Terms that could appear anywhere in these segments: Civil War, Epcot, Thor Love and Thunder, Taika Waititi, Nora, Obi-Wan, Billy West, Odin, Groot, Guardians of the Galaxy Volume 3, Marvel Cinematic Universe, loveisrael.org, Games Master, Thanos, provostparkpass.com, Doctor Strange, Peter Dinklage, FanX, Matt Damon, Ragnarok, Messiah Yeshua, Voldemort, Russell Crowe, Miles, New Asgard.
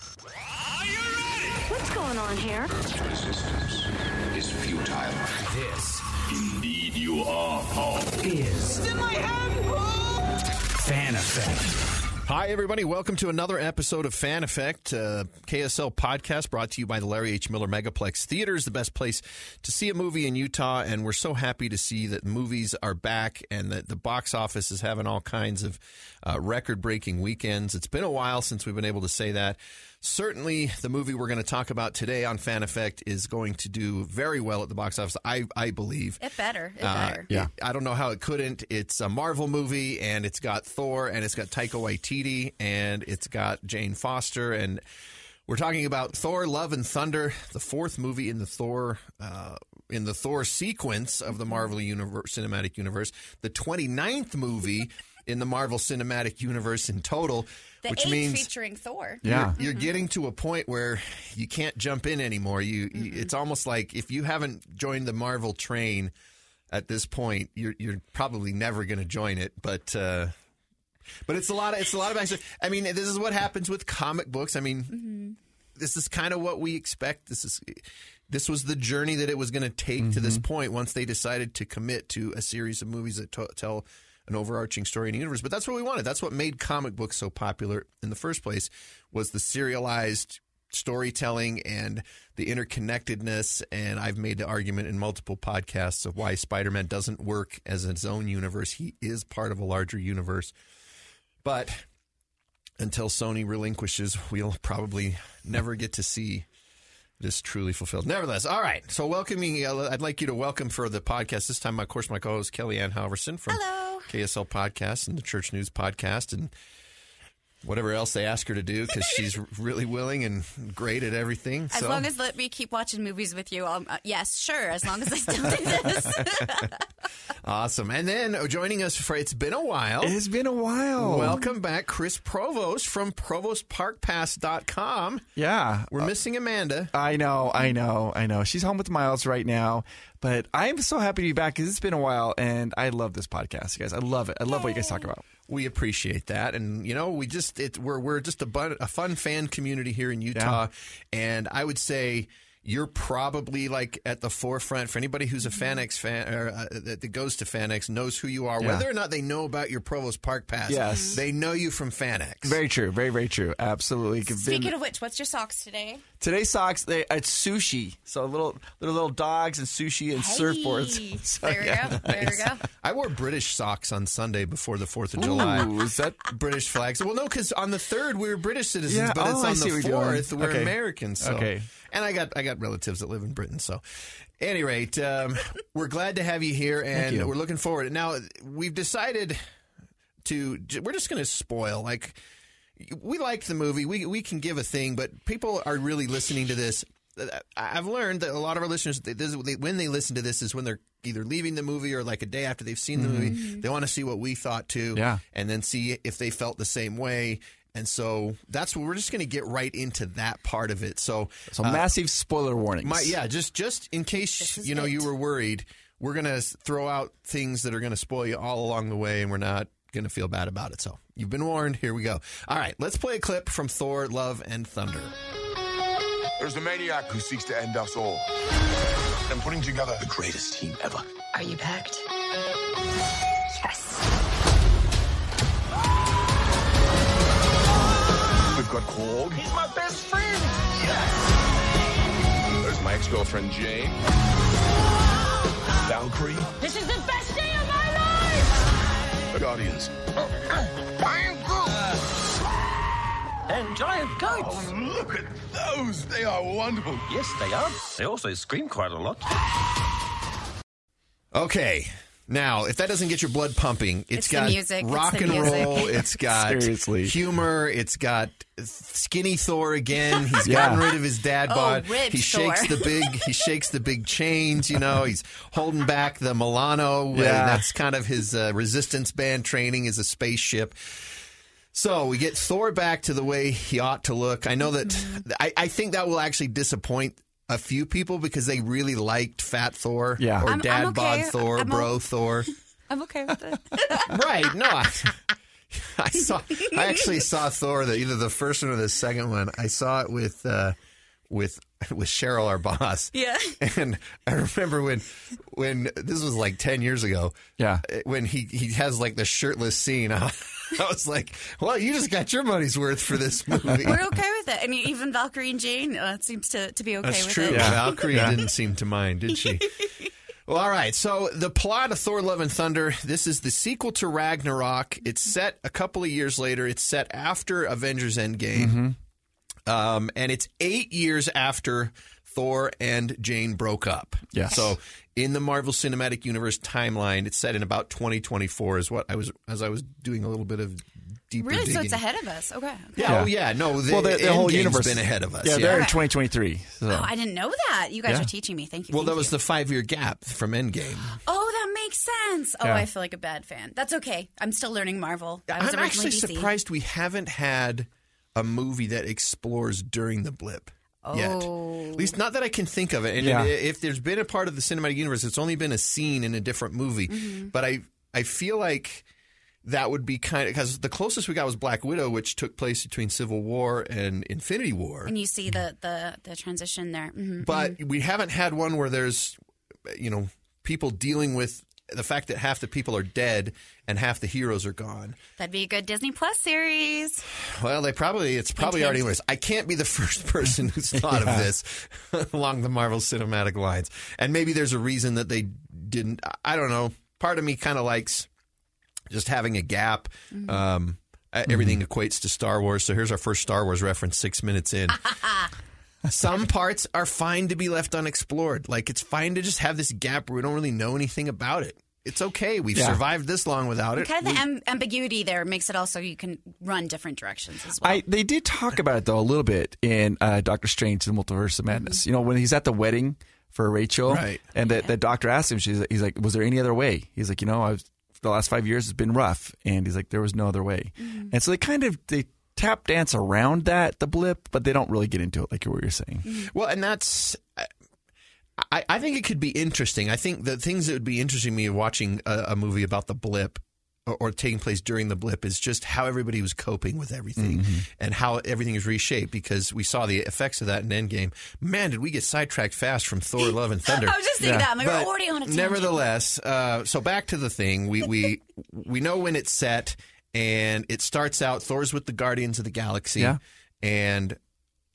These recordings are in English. Are you ready? What's going on here? Fan Effect. Hi, everybody. Welcome to another episode of Fan Effect, KSL podcast brought to you by the Larry H. Miller Megaplex Theaters, the best place to see a movie in Utah. And we're so happy to see that movies are back and that the box office is having all kinds of record-breaking weekends. It's been a while since we've been able to say that. Certainly, the movie we're going to talk about today on Fan Effect is going to do very well at the box office, I believe. It better. Yeah. I don't know how it couldn't. It's a Marvel movie, and it's got Thor, and it's got Taika Waititi, and it's got Jane Foster, and we're talking about Thor: Love and Thunder, the fourth movie in the Thor sequence of the Marvel Cinematic Universe, the 29th movie in the Marvel Cinematic Universe in total. Which means featuring Thor. Yeah. You're getting to a point where you can't jump in anymore. It's almost like if you haven't joined the Marvel train at this point, you're probably never going to join it. But it's a lot of action. I mean, this is what happens with comic books. I mean, This is kind of what we expect. This was the journey that it was going to take to this point once they decided to commit to a series of movies that tell an overarching story in the universe. But that's what we wanted. That's what made comic books so popular in the first place, was the serialized storytelling and the interconnectedness. And I've made the argument in multiple podcasts of why Spider-Man doesn't work as its own universe. He is part of a larger universe. But until Sony relinquishes, we'll probably never get to see this truly fulfilled. Nevertheless, all right. So welcoming, I'd like you to welcome for the podcast this time, of course, my co-host Kellyanne Howerson from KSL Podcast and the Church News Podcast and whatever else they ask her to do, because she's really willing and great at everything. As long as let me keep watching movies with you, yes, sure, as long as I still do this. Awesome. And then joining us for It's been a while. Welcome back, Chris Provost from ProvostParkPass.com. Yeah. We're missing Amanda. I know. She's home with Miles right now. But I'm so happy to be back because it's been a while, and I love this podcast, you guys. I love it. I love what you guys talk about. We appreciate that, and you know, we're just a fun fan community here in Utah, and I would say you're probably like at the forefront. For anybody who's a FanX fan or that goes to FanX knows who you are, whether or not they know about your Provost Park Pass. Yes, they know you from FanX. Very true, very very true. Absolutely. Speaking of which, what's your socks today? Today's socks, it's sushi. So little dogs and sushi and surfboards. So, there we go. I wore British socks on Sunday before the 4th of July. Is that British flags? Well, no, because on the 3rd we were British citizens, but it's on the 4th we're Americans. So. Okay. And I got relatives that live in Britain. So, at any rate, we're glad to have you here, and we're looking forward. Now, we've decided we're just going to spoil, like, we like the movie. We can give a thing, but people are really listening to this. I've learned that a lot of our listeners, when they listen to this is when they're either leaving the movie or like a day after they've seen the movie. They want to see what we thought too, and then see if they felt the same way. And so that's what we're just going to get right into that part of it. So massive spoiler warnings. Just in case you were worried, we're going to throw out things that are going to spoil you all along the way, and we're not going to feel bad about it. So you've been warned. Here we go. All right, let's play a clip from Thor: Love and Thunder. There's a maniac who seeks to end us all. I'm putting together the greatest team ever. Are you packed? Yes. We've got Gorg. He's my best friend. There's my ex-girlfriend Jane. Valkyrie. This is the best day of my life! The Guardians. Giant goats! And giant goats! Oh, look at those! They are wonderful. Yes, they are. They also scream quite a lot. Okay. Now, if that doesn't get your blood pumping, it's got music, rock and roll, it's got humor, it's got skinny Thor again. He's gotten rid of his dad bod. He shakes the big chains, you know. He's holding back the Milano. That's kind of his resistance band training as a spaceship. So we get Thor back to the way he ought to look. I know that I think that will actually disappoint a few people because they really liked Fat Thor or Dad Bod Thor, Bro Thor. I'm okay with it. Right. No, I actually saw Thor, either the first one or the second one. I saw it with Cheryl, our boss. Yeah. And I remember when this was like 10 years ago. Yeah. When he has like the shirtless scene. I was like, well, you just got your money's worth for this movie. We're okay with it. I mean, even Valkyrie and Jane seems to be okay with it. That's true. Yeah. Valkyrie didn't seem to mind, did she? Well, all right. So the plot of Thor Love and Thunder, this is the sequel to Ragnarok. It's set a couple of years later. It's set after Avengers Endgame. Mm-hmm. And it's 8 years after Thor and Jane broke up. Yes. So in the Marvel Cinematic Universe timeline, it's set in about 2024 is what I was doing a little bit of deeper digging. So it's ahead of us. Okay. Yeah. Oh, yeah. No, the whole universe has been ahead of us. Yeah, they're in 2023. So. Oh, I didn't know that. You guys are teaching me. Thank you. Well, that was the 5-year gap from Endgame. Oh, that makes sense. Oh, yeah. I feel like a bad fan. That's okay. I'm still learning Marvel. I'm actually surprised we haven't had a movie that explores during the blip yet. At least not that I can think of it. And if there's been a part of the cinematic universe, it's only been a scene in a different movie. Mm-hmm. But I feel like that would be kind of – because the closest we got was Black Widow, which took place between Civil War and Infinity War. And you see the transition there. Mm-hmm. But we haven't had one where there's, you know, people dealing with – the fact that half the people are dead and half the heroes are gone. That'd be a good Disney Plus series. Well, it's probably already was. I can't be the first person who's thought of this along the Marvel Cinematic lines. And maybe there's a reason that they didn't. I don't know. Part of me kind of likes just having a gap. Mm-hmm. Everything equates to Star Wars. So here's our first Star Wars reference 6 minutes in. Some parts are fine to be left unexplored. Like, it's fine to just have this gap where we don't really know anything about it. It's okay. We've survived this long without it. Kind of the ambiguity there makes it also you can run different directions as well. They did talk about it, though, a little bit in Doctor Strange and the Multiverse of Madness. Mm-hmm. You know, when he's at the wedding for Rachel, and the doctor asked him, he's like, was there any other way? He's like, you know, the last 5 years has been rough. And he's like, there was no other way. Mm-hmm. And so they kind of... they tap dance around the blip, but they don't really get into it like what you're saying. Well, and that's I think it could be interesting. I think the things that would be interesting to me watching a movie about the blip or taking place during the blip is just how everybody was coping with everything and how everything is reshaped, because we saw the effects of that in Endgame. Man, did we get sidetracked fast from Thor Love and Thunder. I was just thinking that. I'm like, we're already on a tangent. Nevertheless, so back to the thing. We know when it's set. And it starts out, Thor's with the Guardians of the Galaxy. Yeah. And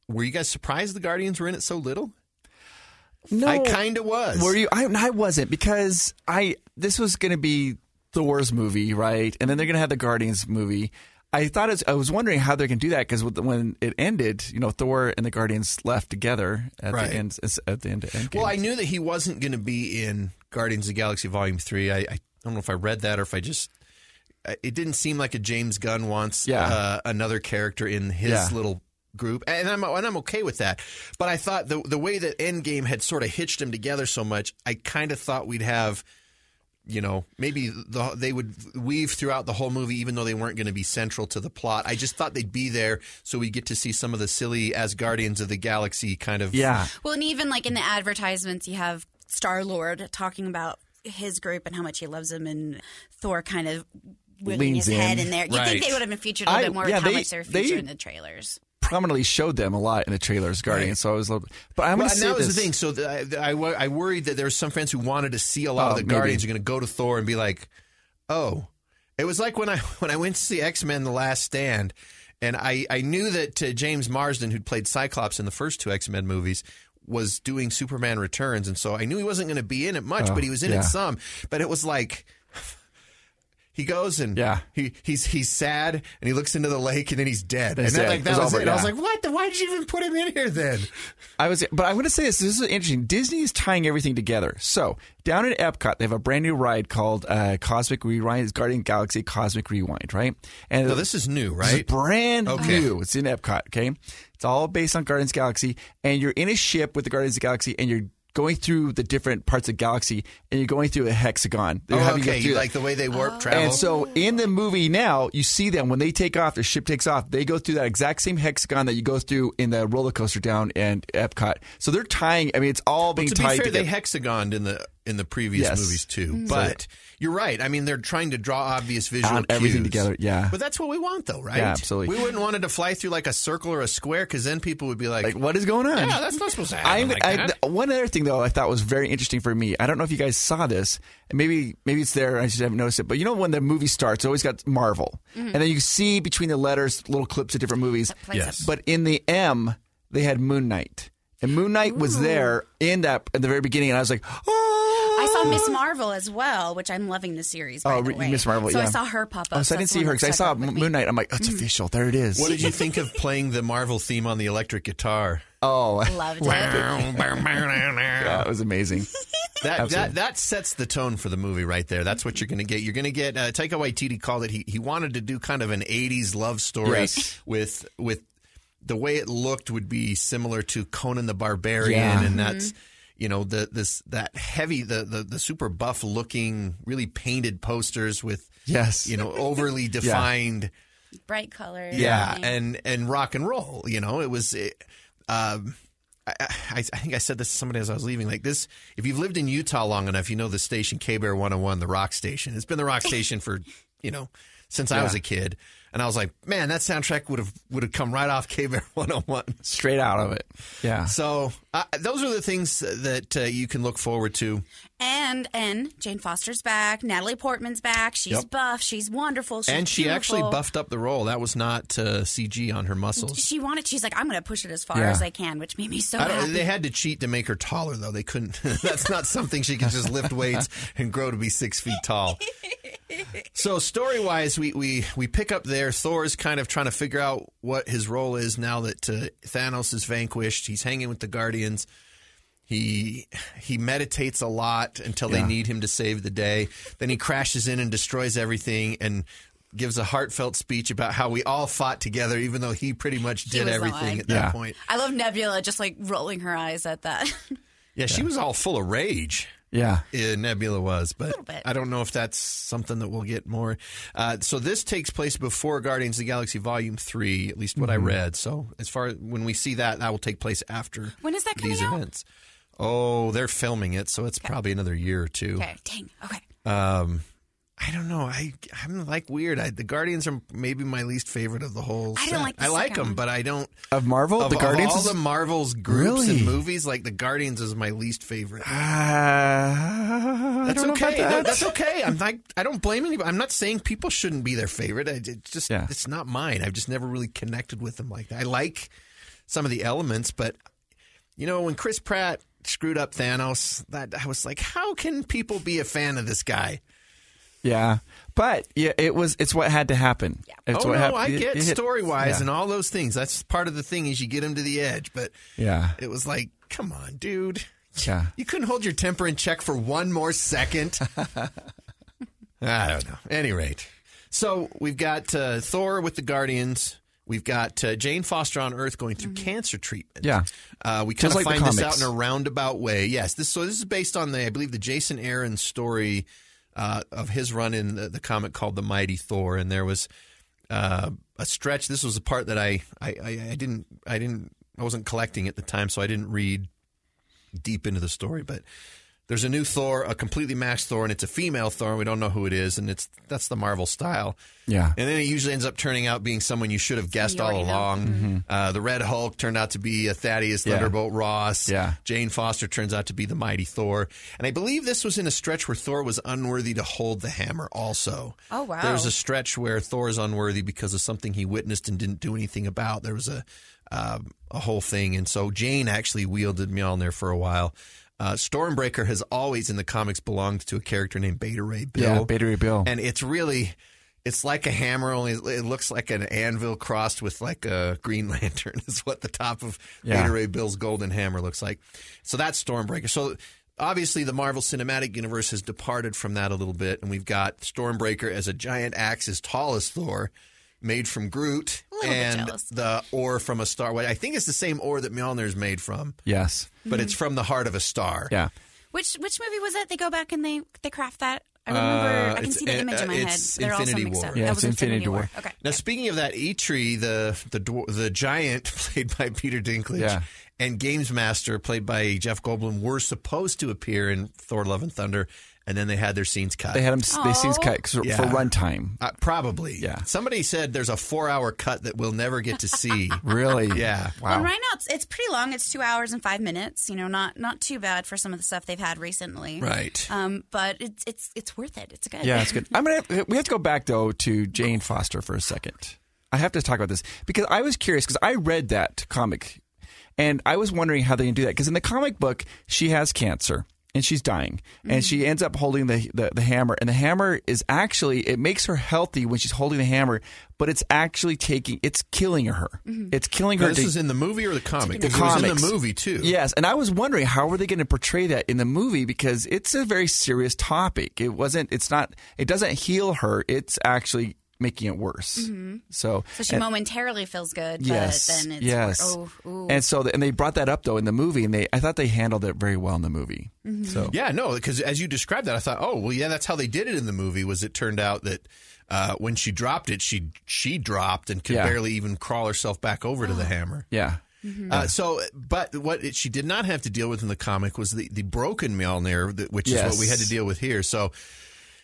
were you guys surprised the Guardians were in it so little? No. I kind of was. Were you? I wasn't, because this was going to be Thor's movie, right? And then they're going to have the Guardians movie. I was wondering how they're going to do that, because when it ended, you know, Thor and the Guardians left together at the end. At the end of Endgame. Well, I knew that he wasn't going to be in Guardians of the Galaxy Volume 3. I don't know if I read that or if I just... It didn't seem like a James Gunn wants another character in his little group, and I'm okay with that. But I thought the way that Endgame had sort of hitched them together so much, I kind of thought we'd have, you know, maybe they would weave throughout the whole movie, even though they weren't going to be central to the plot. I just thought they'd be there so we get to see some of the silly Asgardians of the Galaxy kind of. Yeah. Well, and even like in the advertisements, you have Star-Lord talking about his group and how much he loves him, and Thor kind of wiggling his head in there. You think they would have been featured a little bit more with how much they were featured in the trailers. Prominently showed them a lot in the trailers, Guardians. Right. So I was a little bit. But I'm going to say that was the thing. So I worried that there were some fans who wanted to see a lot of the Guardians are going to go to Thor and be like, oh. It was like when I went to see X-Men The Last Stand And I knew that James Marsden, who'd played Cyclops in the first two X-Men movies, was doing Superman Returns. And so I knew he wasn't going to be in it much, but he was in it some. But it was like... He goes and he's sad and he looks into the lake and then he's dead. And then, like, that was it. Yeah. I was like, what? Why did you even put him in here then? But I want to say this. This is interesting. Disney is tying everything together. So down at Epcot, they have a brand new ride called Cosmic Rewind. It's Guardians of the Galaxy Cosmic Rewind, right? And this is new, right? It's brand new. It's in Epcot, okay? It's all based on Guardians of the Galaxy. And you're in a ship with the Guardians of the Galaxy and you're going through the different parts of the galaxy, and you're going through a hexagon. You like the way they warp travel. And so in the movie now, you see them when they take off, their ship takes off, they go through that exact same hexagon that you go through in the roller coaster down in Epcot. So they're tying, I mean, it's all being tied together. To be fair, they hexagoned in the previous movies too. Mm-hmm. But you're right. I mean, they're trying to draw obvious visual cues. Everything together, yeah. But that's what we want though, right? Yeah, absolutely. We wouldn't want it to fly through like a circle or a square because then people would be like, what is going on? Yeah, that's not supposed to happen One other thing though I thought was very interesting for me. I don't know if you guys saw this. Maybe it's there. I just haven't noticed it. But you know when the movie starts, it always got Marvel. Mm-hmm. And then you see between the letters little clips of different movies. Yes. But in the M, they had Moon Knight. And Moon Knight was there at the very beginning, and I was like, oh! I saw Ms. Marvel as well, which I'm loving the series, by the way. Ms. Marvel, so I saw her pop up. So I didn't see her, because I saw Moon Knight. I'm like, it's official. There it is. What did you think of playing the Marvel theme on the electric guitar? Oh. Loved it. That was amazing. That sets the tone for the movie right there. That's what you're going to get. You're going to get, Taika Waititi called it, he wanted to do kind of an 80s love story with the way it looked would be similar to Conan the Barbarian, and that's the super buff looking, really painted posters with overly defined bright colors, and rock and roll. You know, it was. I think I said this to somebody as I was leaving. Like this, if you've lived in Utah long enough, you know the station K-Bear 101, the rock station. It's been the rock station for since I was a kid. And I was like, man, that soundtrack would have come right off K-Bear 101. Straight out of it. Yeah. So those are the things that you can look forward to. And Jane Foster's back. Natalie Portman's back. She's buff. She's wonderful. She actually buffed up the role. That was not CG on her muscles. She's like, I'm going to push it as far as I can, which made me so happy. They had to cheat to make her taller, though. They couldn't. That's not something she can just lift weights and grow to be 6 feet tall. So story-wise, we pick up there. Thor is kind of trying to figure out what his role is now that Thanos is vanquished. He's hanging with the Guardians. He meditates a lot until they need him to save the day. Then he crashes in and destroys everything and gives a heartfelt speech about how we all fought together, even though he pretty much did everything at that point. I love Nebula just like rolling her eyes at that. Yeah, she was all full of rage. Yeah, Nebula was, but I don't know if that's something that we'll get more. So this takes place before Guardians of the Galaxy Volume 3, at least what I read. So as far as when we see that, that will take place after when is that these events. Out? Oh, they're filming it, so it's probably another year or two. Okay, dang, okay. I don't know. I'm like weird. The Guardians are maybe my least favorite of the whole set. I don't like the them, but I don't. Of Marvel? The Guardians? Of all the Marvel's groups and movies, like the Guardians is my least favorite. That's okay. That's okay. I don't blame anybody. I'm not saying people shouldn't be their favorite. It's not mine. I've just never really connected with them like that. I like some of the elements, but when Chris Pratt screwed up Thanos, that I was like, how can people be a fan of this guy? Yeah, but it's what had to happen. Yeah. I get story-wise and all those things. That's part of the thing is you get him to the edge. But it was like, come on, dude. Yeah. You couldn't hold your temper in check for one more second. I don't know. At any rate, so we've got Thor with the Guardians. We've got Jane Foster on Earth going through cancer treatment. Yeah. We kind of find this out in a roundabout way. Yes. This is based on, the Jason Aaron story of his run in the comic called The Mighty Thor, and there was a stretch. This was the part that I wasn't collecting at the time, so I didn't read deep into the story. But There's a new Thor, a completely maxed Thor, and it's a female Thor, and we don't know who it is, and that's the Marvel style. Yeah. And then it usually ends up turning out being someone you should have guessed all along. Mm-hmm. The Red Hulk turned out to be a Thaddeus Thunderbolt Ross. Yeah. Jane Foster turns out to be the mighty Thor. And I believe this was in a stretch where Thor was unworthy to hold the hammer also. Oh, wow. There's a stretch where Thor is unworthy because of something he witnessed and didn't do anything about. There was a whole thing, and so Jane actually wielded Mjolnir for a while. Stormbreaker has always in the comics belonged to a character named Beta Ray Bill. Yeah, Beta Ray Bill. And it's really, it's like a hammer, only it looks like an anvil crossed with like a Green Lantern is what the top of Beta Ray Bill's golden hammer looks like. So that's Stormbreaker. So obviously the Marvel Cinematic Universe has departed from that a little bit, and we've got Stormbreaker as a giant axe as tall as Thor, made from Groot and the ore from a star. Well, I think it's the same ore that Mjolnir is made from. Yes. But it's from the heart of a star. Yeah. Which movie was it? They go back and they craft that. I remember. I can see the image in my head. They're all mixed War. Up. Yeah, it's Infinity War. Okay. Now, speaking of that, Eitri, the giant, played by Peter Dinklage, and Games Master, played by Jeff Goldblum, were supposed to appear in Thor: Love and Thunder. And then they had their scenes cut. They had their scenes cut for runtime. Probably. Yeah. Somebody said there's a 4-hour cut that we'll never get to see. Really? Yeah. Wow. Well, right now it's pretty long. It's 2 hours and 5 minutes. You know, not too bad for some of the stuff they've had recently. Right. But it's worth it. It's good. Yeah, it's good. We have to go back though to Jane Foster for a second. I have to talk about this because I was curious because I read that comic, and I was wondering how they can do that because in the comic book she has cancer. And she's dying, and she ends up holding the hammer. And the hammer is actually, it makes her healthy when she's holding the hammer, but it's actually it's killing her. Mm-hmm. It's killing her. This is in the movie or the comic? The comics. It was in the movie, too. Yes, and I was wondering, how are they going to portray that in the movie? Because it's a very serious topic. It doesn't heal her. It's actually making it worse. Mm-hmm. So she momentarily feels good, but then it's... Yes. And so, and they brought that up, though, in the movie, and I thought they handled it very well in the movie. Mm-hmm. So yeah, no, because as you described that, I thought, that's how they did it in the movie, was it turned out that when she dropped it, she dropped and could barely even crawl herself back over to the hammer. Yeah. Mm-hmm. But she did not have to deal with in the comic was the broken Mjolnir, which is what we had to deal with here. So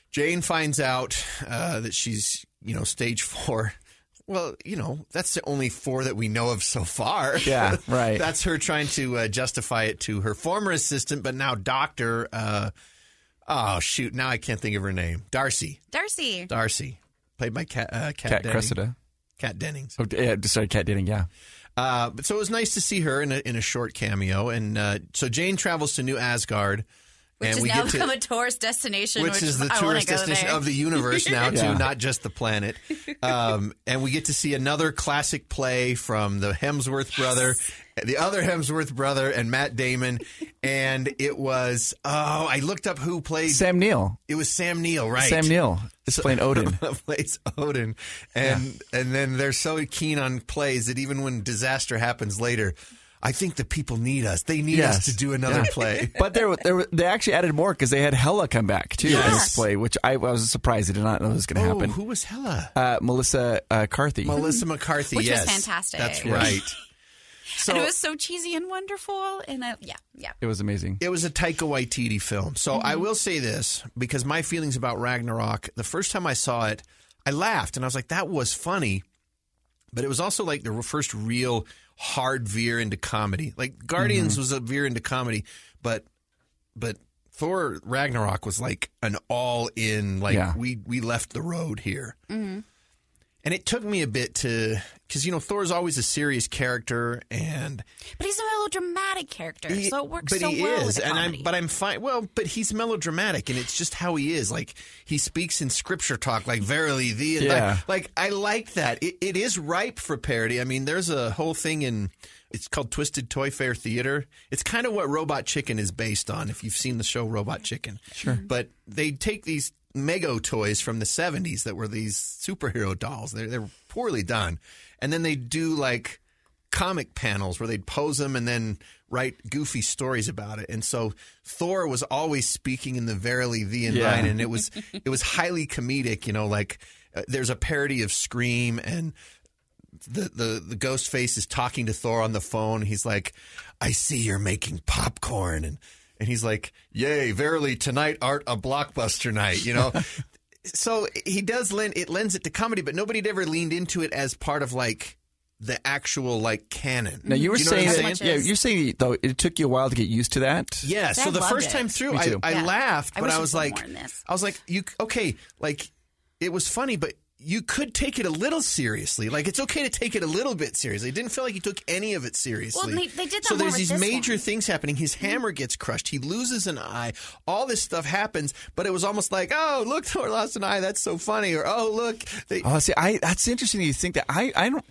Jane finds out that she's... You know, stage 4. Well, you know, that's the only 4 that we know of so far. Yeah, right. That's her trying to justify it to her former assistant, but now doctor. Now I can't think of her name. Darcy, played by Kat Cressida. Kat Dennings. Oh, yeah, sorry, Kat Dennings. Yeah. But so it was nice to see her in a short cameo, and so Jane travels to New Asgard. Which has now become a tourist destination. Which is the tourist destination of the universe now, too, not just the planet. And we get to see another classic play from the Hemsworth brother, the other Hemsworth brother, and Matt Damon. And it was, I looked up who played. Sam Neill. It was Sam Neill, right. Sam Neill is playing Odin. Plays Odin. And then they're so keen on plays that even when disaster happens later, I think the people need us. They need us to do another play. But they actually added more because they had Hela come back, too, in this play, which I was surprised. I did not know was going to happen. Who was Hela? Melissa McCarthy. Melissa McCarthy, which was fantastic. That's right. So, and it was so cheesy and wonderful. And it was amazing. It was a Taika Waititi film. So I will say this, because my feelings about Ragnarok, the first time I saw it, I laughed. And I was like, that was funny. But it was also like the first real... hard veer into comedy. Like Guardians was a veer into comedy, but Thor Ragnarok was like an all in, like we left the road here. Mm-hmm. And it took me a bit to, because, you know, Thor's always a serious character but he's a melodramatic character. So it works so well with comedy. But he is, but I'm fine. Well, but he's melodramatic, and it's just how he is. Like, he speaks in scripture talk, like, verily thee. And I like that. It is ripe for parody. I mean, there's a whole thing it's called Twisted Toy Fair Theater. It's kind of what Robot Chicken is based on, if you've seen the show Robot Chicken. Sure. But they take these Mego toys from the 70s that were these superhero dolls. They're poorly done. And then they do like comic panels where they'd pose them and then write goofy stories about it. And so Thor was always speaking in the verily thee and thine, and it was highly comedic, you know, like there's a parody of Scream, and the ghost face is talking to Thor on the phone. He's like, I see you're making popcorn, and And he's like, yay, verily, tonight art a blockbuster night, you know? So he does lends it to comedy, but nobody had ever leaned into it as part of like the actual like canon. Now you were saying though it took you a while to get used to that. Yeah. So the first time through, I laughed, but I was like, it was funny, but you could take it a little seriously. Like, it's okay to take it a little bit seriously. It didn't feel like he took any of it seriously. Well, they did that. So there's these major things happening. His hammer gets crushed. He loses an eye. All this stuff happens, but it was almost like, oh, look, Thor lost an eye. That's so funny. Or, oh, look. That's interesting you think that.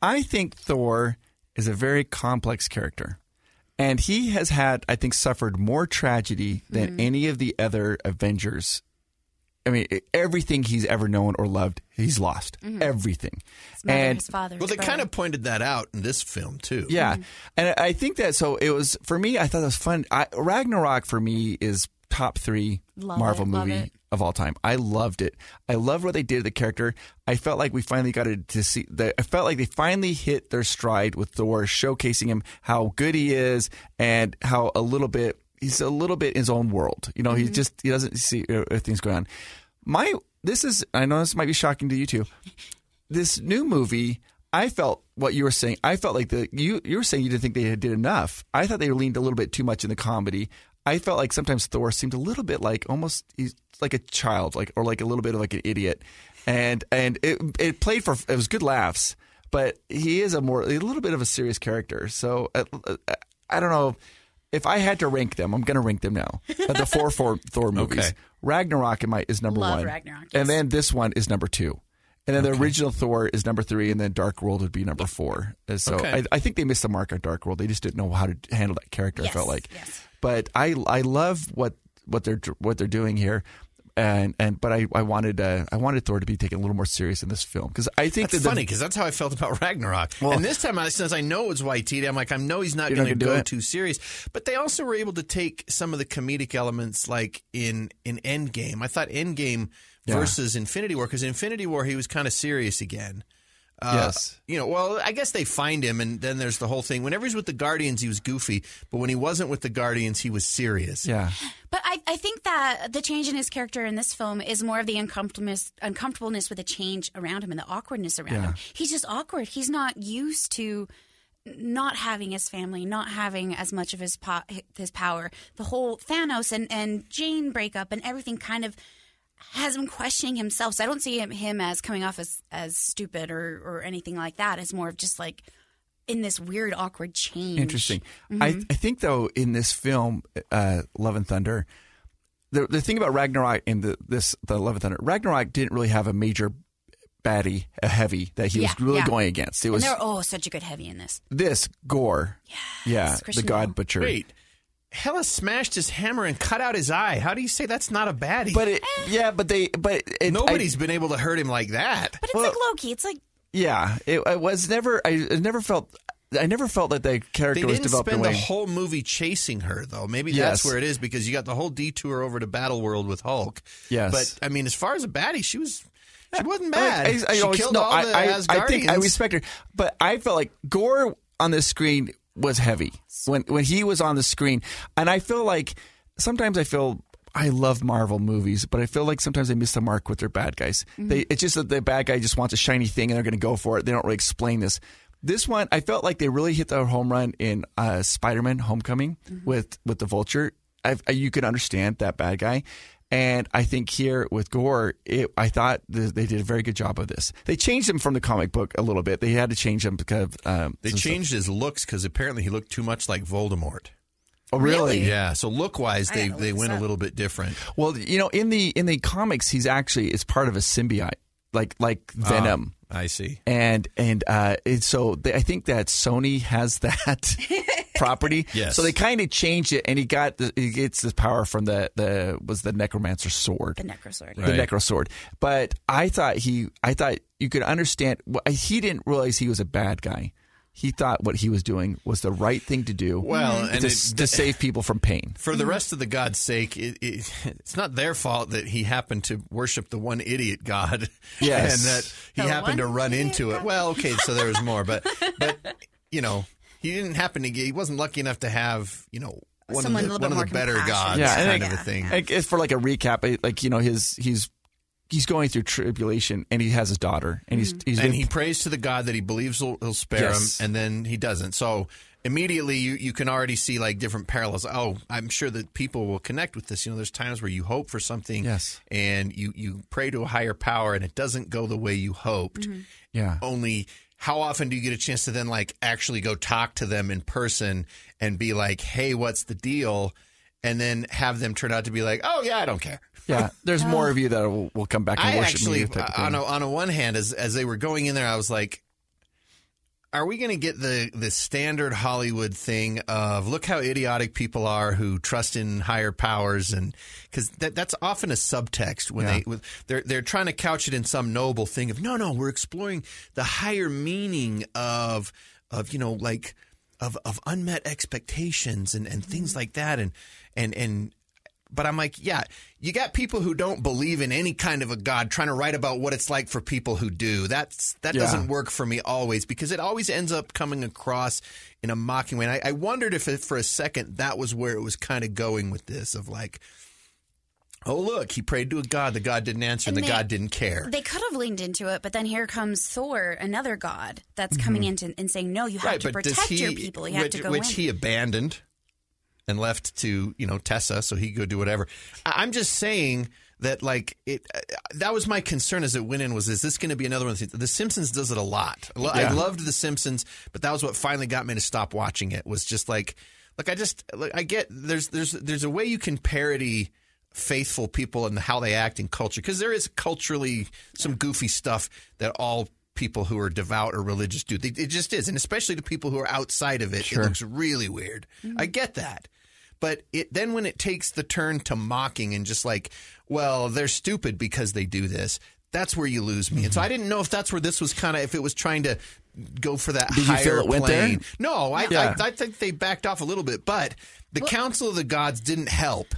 I think Thor is a very complex character. And he has had, I think, suffered more tragedy than any of the other Avengers. I mean, everything he's ever known or loved, he's lost. Mm-hmm. Everything. His mother, and his father. Well, they kind of pointed that out in this film, too. Yeah. Mm-hmm. And I think that, so it was, for me, I thought it was fun. Ragnarok, for me, is top 3 Marvel movie of all time. I loved it. I loved what they did to the character. I felt like we finally got to see that. I felt like they finally hit their stride with Thor, showcasing him how good he is and how he's a little bit in his own world. You know, he doesn't see things going on. I know this might be shocking to you too. This new movie, I felt what you were saying. I felt like you were saying you didn't think they did enough. I thought they leaned a little bit too much in the comedy. I felt like sometimes Thor seemed a little bit like almost he's like a child, like, or like a little bit of like an idiot. And it played for, it was good laughs, but he is a little bit of a serious character. So I don't know. If I had to rank them, I'm going to rank them now. But the 4 Thor movies, okay. Ragnarok is number 1. Ragnarok, yes. And then this one is number 2. And then the original Thor is number 3, and then Dark World would be number 4. So I think they missed the mark on Dark World. They just didn't know how to handle that character. Yes, I felt like, yes. But I love what they're doing here, but I wanted Thor to be taken a little more serious in this film, because I think that's funny, because that's how I felt about Ragnarok. Well, and this time, since I know it's Waititi, I'm like, I know he's not going to go too serious. But they also were able to take some of the comedic elements, like in Endgame. I thought Endgame versus Infinity War, because in Infinity War he was kind of serious again. Yes. You know, well, I guess they find him, and then there's the whole thing. Whenever he's with the Guardians, he was goofy, but when he wasn't with the Guardians, he was serious. Yeah. But I think that the change in his character in this film is more of the uncomfortableness with the change around him and the awkwardness around him. He's just awkward. He's not used to not having his family, not having as much of his power. The whole Thanos and Jane breakup and everything kind of has him questioning himself. So I don't see him as coming off as stupid or anything like that. It's more of just like in this weird, awkward change. Interesting. Mm-hmm. I think, though, in this film, Love and Thunder, the thing about Ragnarok and the Love and Thunder, Ragnarok didn't really have a major baddie, a heavy that he was really going against. It was such a good heavy in this. This, Gorr. Yes, the God Butcher. Wait. Hela smashed his hammer and cut out his eye. How do you say that's not a baddie? But nobody's been able to hurt him like that. But it's like Loki. It's like I never felt that the character was developed. They didn't spend the whole movie chasing her, though. Maybe that's where it is, because you got the whole detour over to Battleworld with Hulk. Yes, but I mean, as far as a baddie, she wasn't bad. I think I respect her, but I felt like Gorr on the screen was heavy when he was on the screen. And I feel like sometimes I love Marvel movies, but I feel like sometimes they miss the mark with their bad guys. Mm-hmm. It's just that the bad guy just wants a shiny thing and they're going to go for it. They don't really explain this. This one, I felt like they really hit their home run in Spider-Man Homecoming with the Vulture. You could understand that bad guy. And I think here with Gorr, I thought they did a very good job of this. They changed him from the comic book a little bit. They had to change him because they changed his looks, because apparently he looked too much like Voldemort. Oh, really? Yeah. So look-wise, they went a little bit different. Well, you know, in the comics, he's actually is part of a symbiote, like Venom. I see. And so I think that Sony has that property. Yes. So they kind of changed it, and he gets this power from the necromancer sword. The Necrosword. Right. The Necrosword. But I thought you could understand. He didn't realize he was a bad guy. He thought what he was doing was the right thing to do. Well, and to save people from pain. For the rest of the gods' sake, it's not their fault that he happened to worship the one idiot god. Yes, and that he happened to run into it. Well, okay, so there was more, but you know, he wasn't lucky enough to have, you know, one of the better gods kind of a thing. Like, for like a recap, like, you know, he's going through tribulation and he has his daughter and he prays to the god that he believes will spare him, and then he doesn't. So immediately you can already see like different parallels. Oh, I'm sure that people will connect with this. You know, there's times where you hope for something and you pray to a higher power and it doesn't go the way you hoped. Mm-hmm. Yeah. Only how often do you get a chance to then like actually go talk to them in person and be like, hey, what's the deal? And then have them turn out to be like, oh, yeah, I don't care. Yeah, there's more of you that will come back and worship me. On a one hand, as they were going in there, I was like, are we going to get the standard Hollywood thing of look how idiotic people are who trust in higher powers? And because that's often a subtext when they're trying to couch it in some noble thing of no, we're exploring the higher meaning of you know, like of unmet expectations and things like that and. But I'm like, yeah, you got people who don't believe in any kind of a god trying to write about what it's like for people who do. That doesn't work for me always, because it always ends up coming across in a mocking way. And I wondered if for a second that was where it was kind of going with this of like, oh, look, he prayed to a god. The god didn't answer and the god didn't care. They could have leaned into it, but then here comes Thor, another god that's coming in and saying, no, you have to protect your people. You have to go in. Which he abandoned. And left to, you know, Tessa, so he could go do whatever. I'm just saying that, like, that was my concern as it went in was, is this going to be another one? The Simpsons does it a lot. I loved The Simpsons, but that was what finally got me to stop watching it was just like, I get there's a way you can parody faithful people and how they act in culture, because there is culturally some goofy stuff that all people who are devout or religious do. It just is, and especially to people who are outside of it, it looks really weird. Mm-hmm. I get that. But then when it takes the turn to mocking and just like, well, they're stupid because they do this, that's where you lose me. Mm-hmm. And so I didn't know if that's where this was kind of – if it was trying to go for that higher plane. No, I think they backed off a little bit. But the Council of the Gods didn't help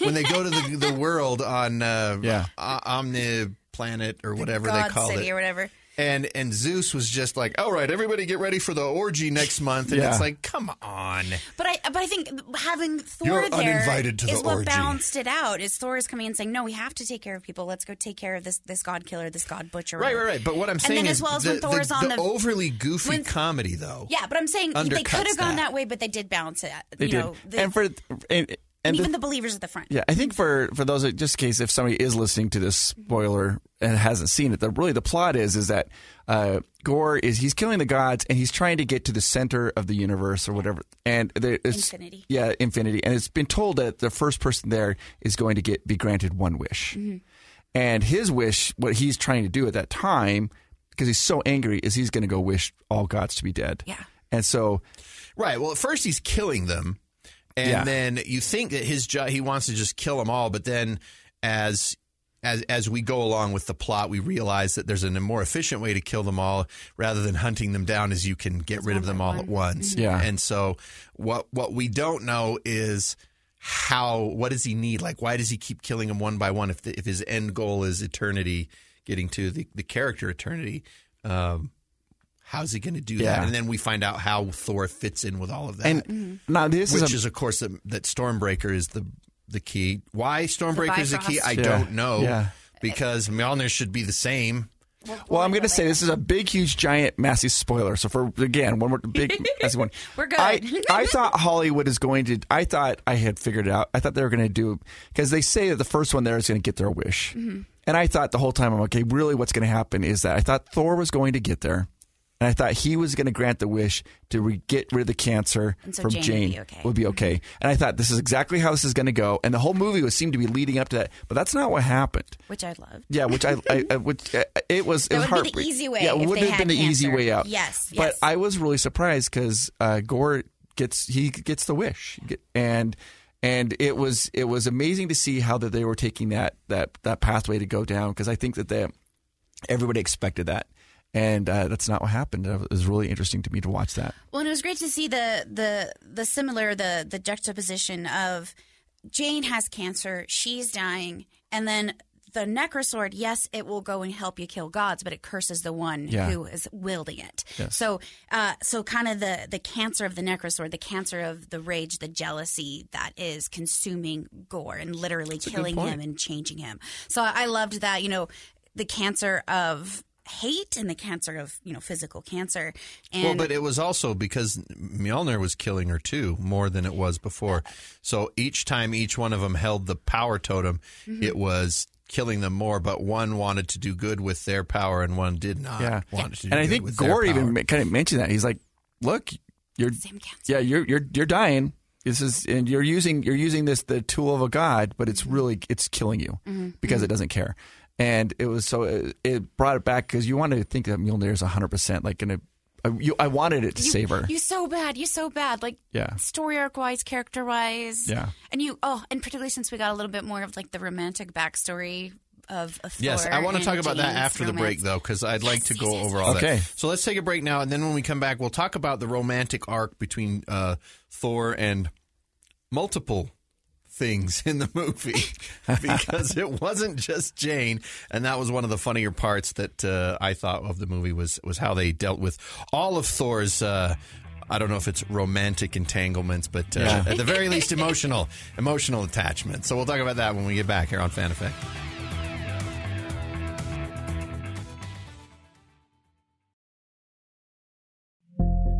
when they go to the world on Omniplanet or whatever they call it. God City or whatever. And Zeus was just like, all right, everybody get ready for the orgy next month. And it's like, come on. But I think having Thor what balanced it out. Is Thor is coming in saying, no, we have to take care of people. Let's go take care of this god killer, this god butcher. Right. But what I'm saying is the overly goofy comedy, though. Yeah, but I'm saying they could have gone that way, but they did balance it out. They did. And even the believers at the front. Yeah, I think for those, just in case if somebody is listening to this spoiler and hasn't seen it, the plot is that Gorr he's killing the gods and he's trying to get to the center of the universe or whatever. And infinity. Yeah, infinity. And it's been told that the first person there is going to be granted one wish. Mm-hmm. And his wish, what he's trying to do at that time, because he's so angry, is he's going to go wish all gods to be dead. Yeah. And so. Right. Well, at first he's killing them. And then you think that his job, he wants to just kill them all. But then as we go along with the plot, we realize that there's a more efficient way to kill them all rather than hunting them down is you can get rid of them all at once. Mm-hmm. Yeah. And so what we don't know is what does he need? Like, why does he keep killing them one by one? If his end goal is eternity, getting to the character eternity, how's he going to do that? And then we find out how Thor fits in with all of that. And now which is, of course, that Stormbreaker is the key. Why Stormbreaker is the key, I don't know, because Mjolnir should be the same. Well, I'm going to say this is a big, huge, giant, massive spoiler. So one more big, massive one. We're good. I thought Hollywood is going to – I thought I had figured it out. I thought they were going to do – because they say that the first one there is going to get their wish. Mm-hmm. And I thought the whole time, I'm like, okay, really what's going to happen is that I thought Thor was going to get there. And I thought he was going to grant the wish to get rid of the cancer from Jane would be okay. And I thought this is exactly how this is going to go. And the whole movie seemed to be leading up to that. But that's not what happened. Which I loved. Yeah, it was heartbreaking. That would be the easy way. Yeah, it would have been the easy way out. Yes. But I was really surprised because Gorr gets the wish. And it was amazing to see how that they were taking that pathway to go down, because I think that everybody expected that. And that's not what happened. It was really interesting to me to watch that. Well, and it was great to see the juxtaposition of Jane has cancer, she's dying, and then the Necrosword, yes, it will go and help you kill gods, but it curses the one who is wielding it. Yes. So kind of the cancer of the Necrosword, the cancer of the rage, the jealousy that is consuming Gorr and literally killing him and changing him. So I loved that, you know, the cancer of hate and the cancer of, you know, physical cancer. And well, but it was also because Mjolnir was killing her too, more than it was before. So each time each one of them held the power totem, it was killing them more, but one wanted to do good with their power and one did not want to do good with their power. And I think Gorr even kind of mentioned that. He's like, look, you're dying. This is, and you're using this, the tool of a god, but it's really, it's killing you because it doesn't care. And it was it brought it back because you wanted to think that Mjolnir is 100% like going to. I wanted it to savor. You so bad. Like story arc wise, character wise. Yeah. And and particularly since we got a little bit more of like the romantic backstory of Thor. Yes, I want to talk about that after the break though, because I'd like to go over all that. Okay. So let's take a break now, and then when we come back, we'll talk about the romantic arc between Thor and multiple things in the movie, because it wasn't just Jane, and that was one of the funnier parts that I thought of the movie was how they dealt with all of Thor's I don't know if it's romantic entanglements, but at the very least emotional attachment. So we'll talk about that when we get back here on Fan Effect.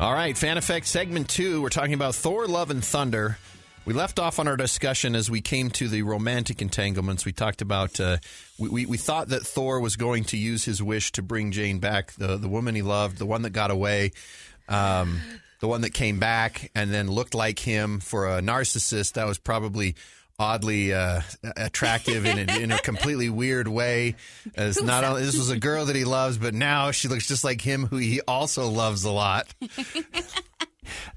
All right, Fan Effect segment 2. We're talking about Thor, Love, and Thunder. We left off on our discussion as we came to the romantic entanglements. We talked about we thought that Thor was going to use his wish to bring Jane back, the woman he loved, the one that got away, the one that came back and then looked like him. For a narcissist, that was probably oddly attractive in a completely weird way. As not only this was a girl that he loves, but now she looks just like him, who he also loves a lot.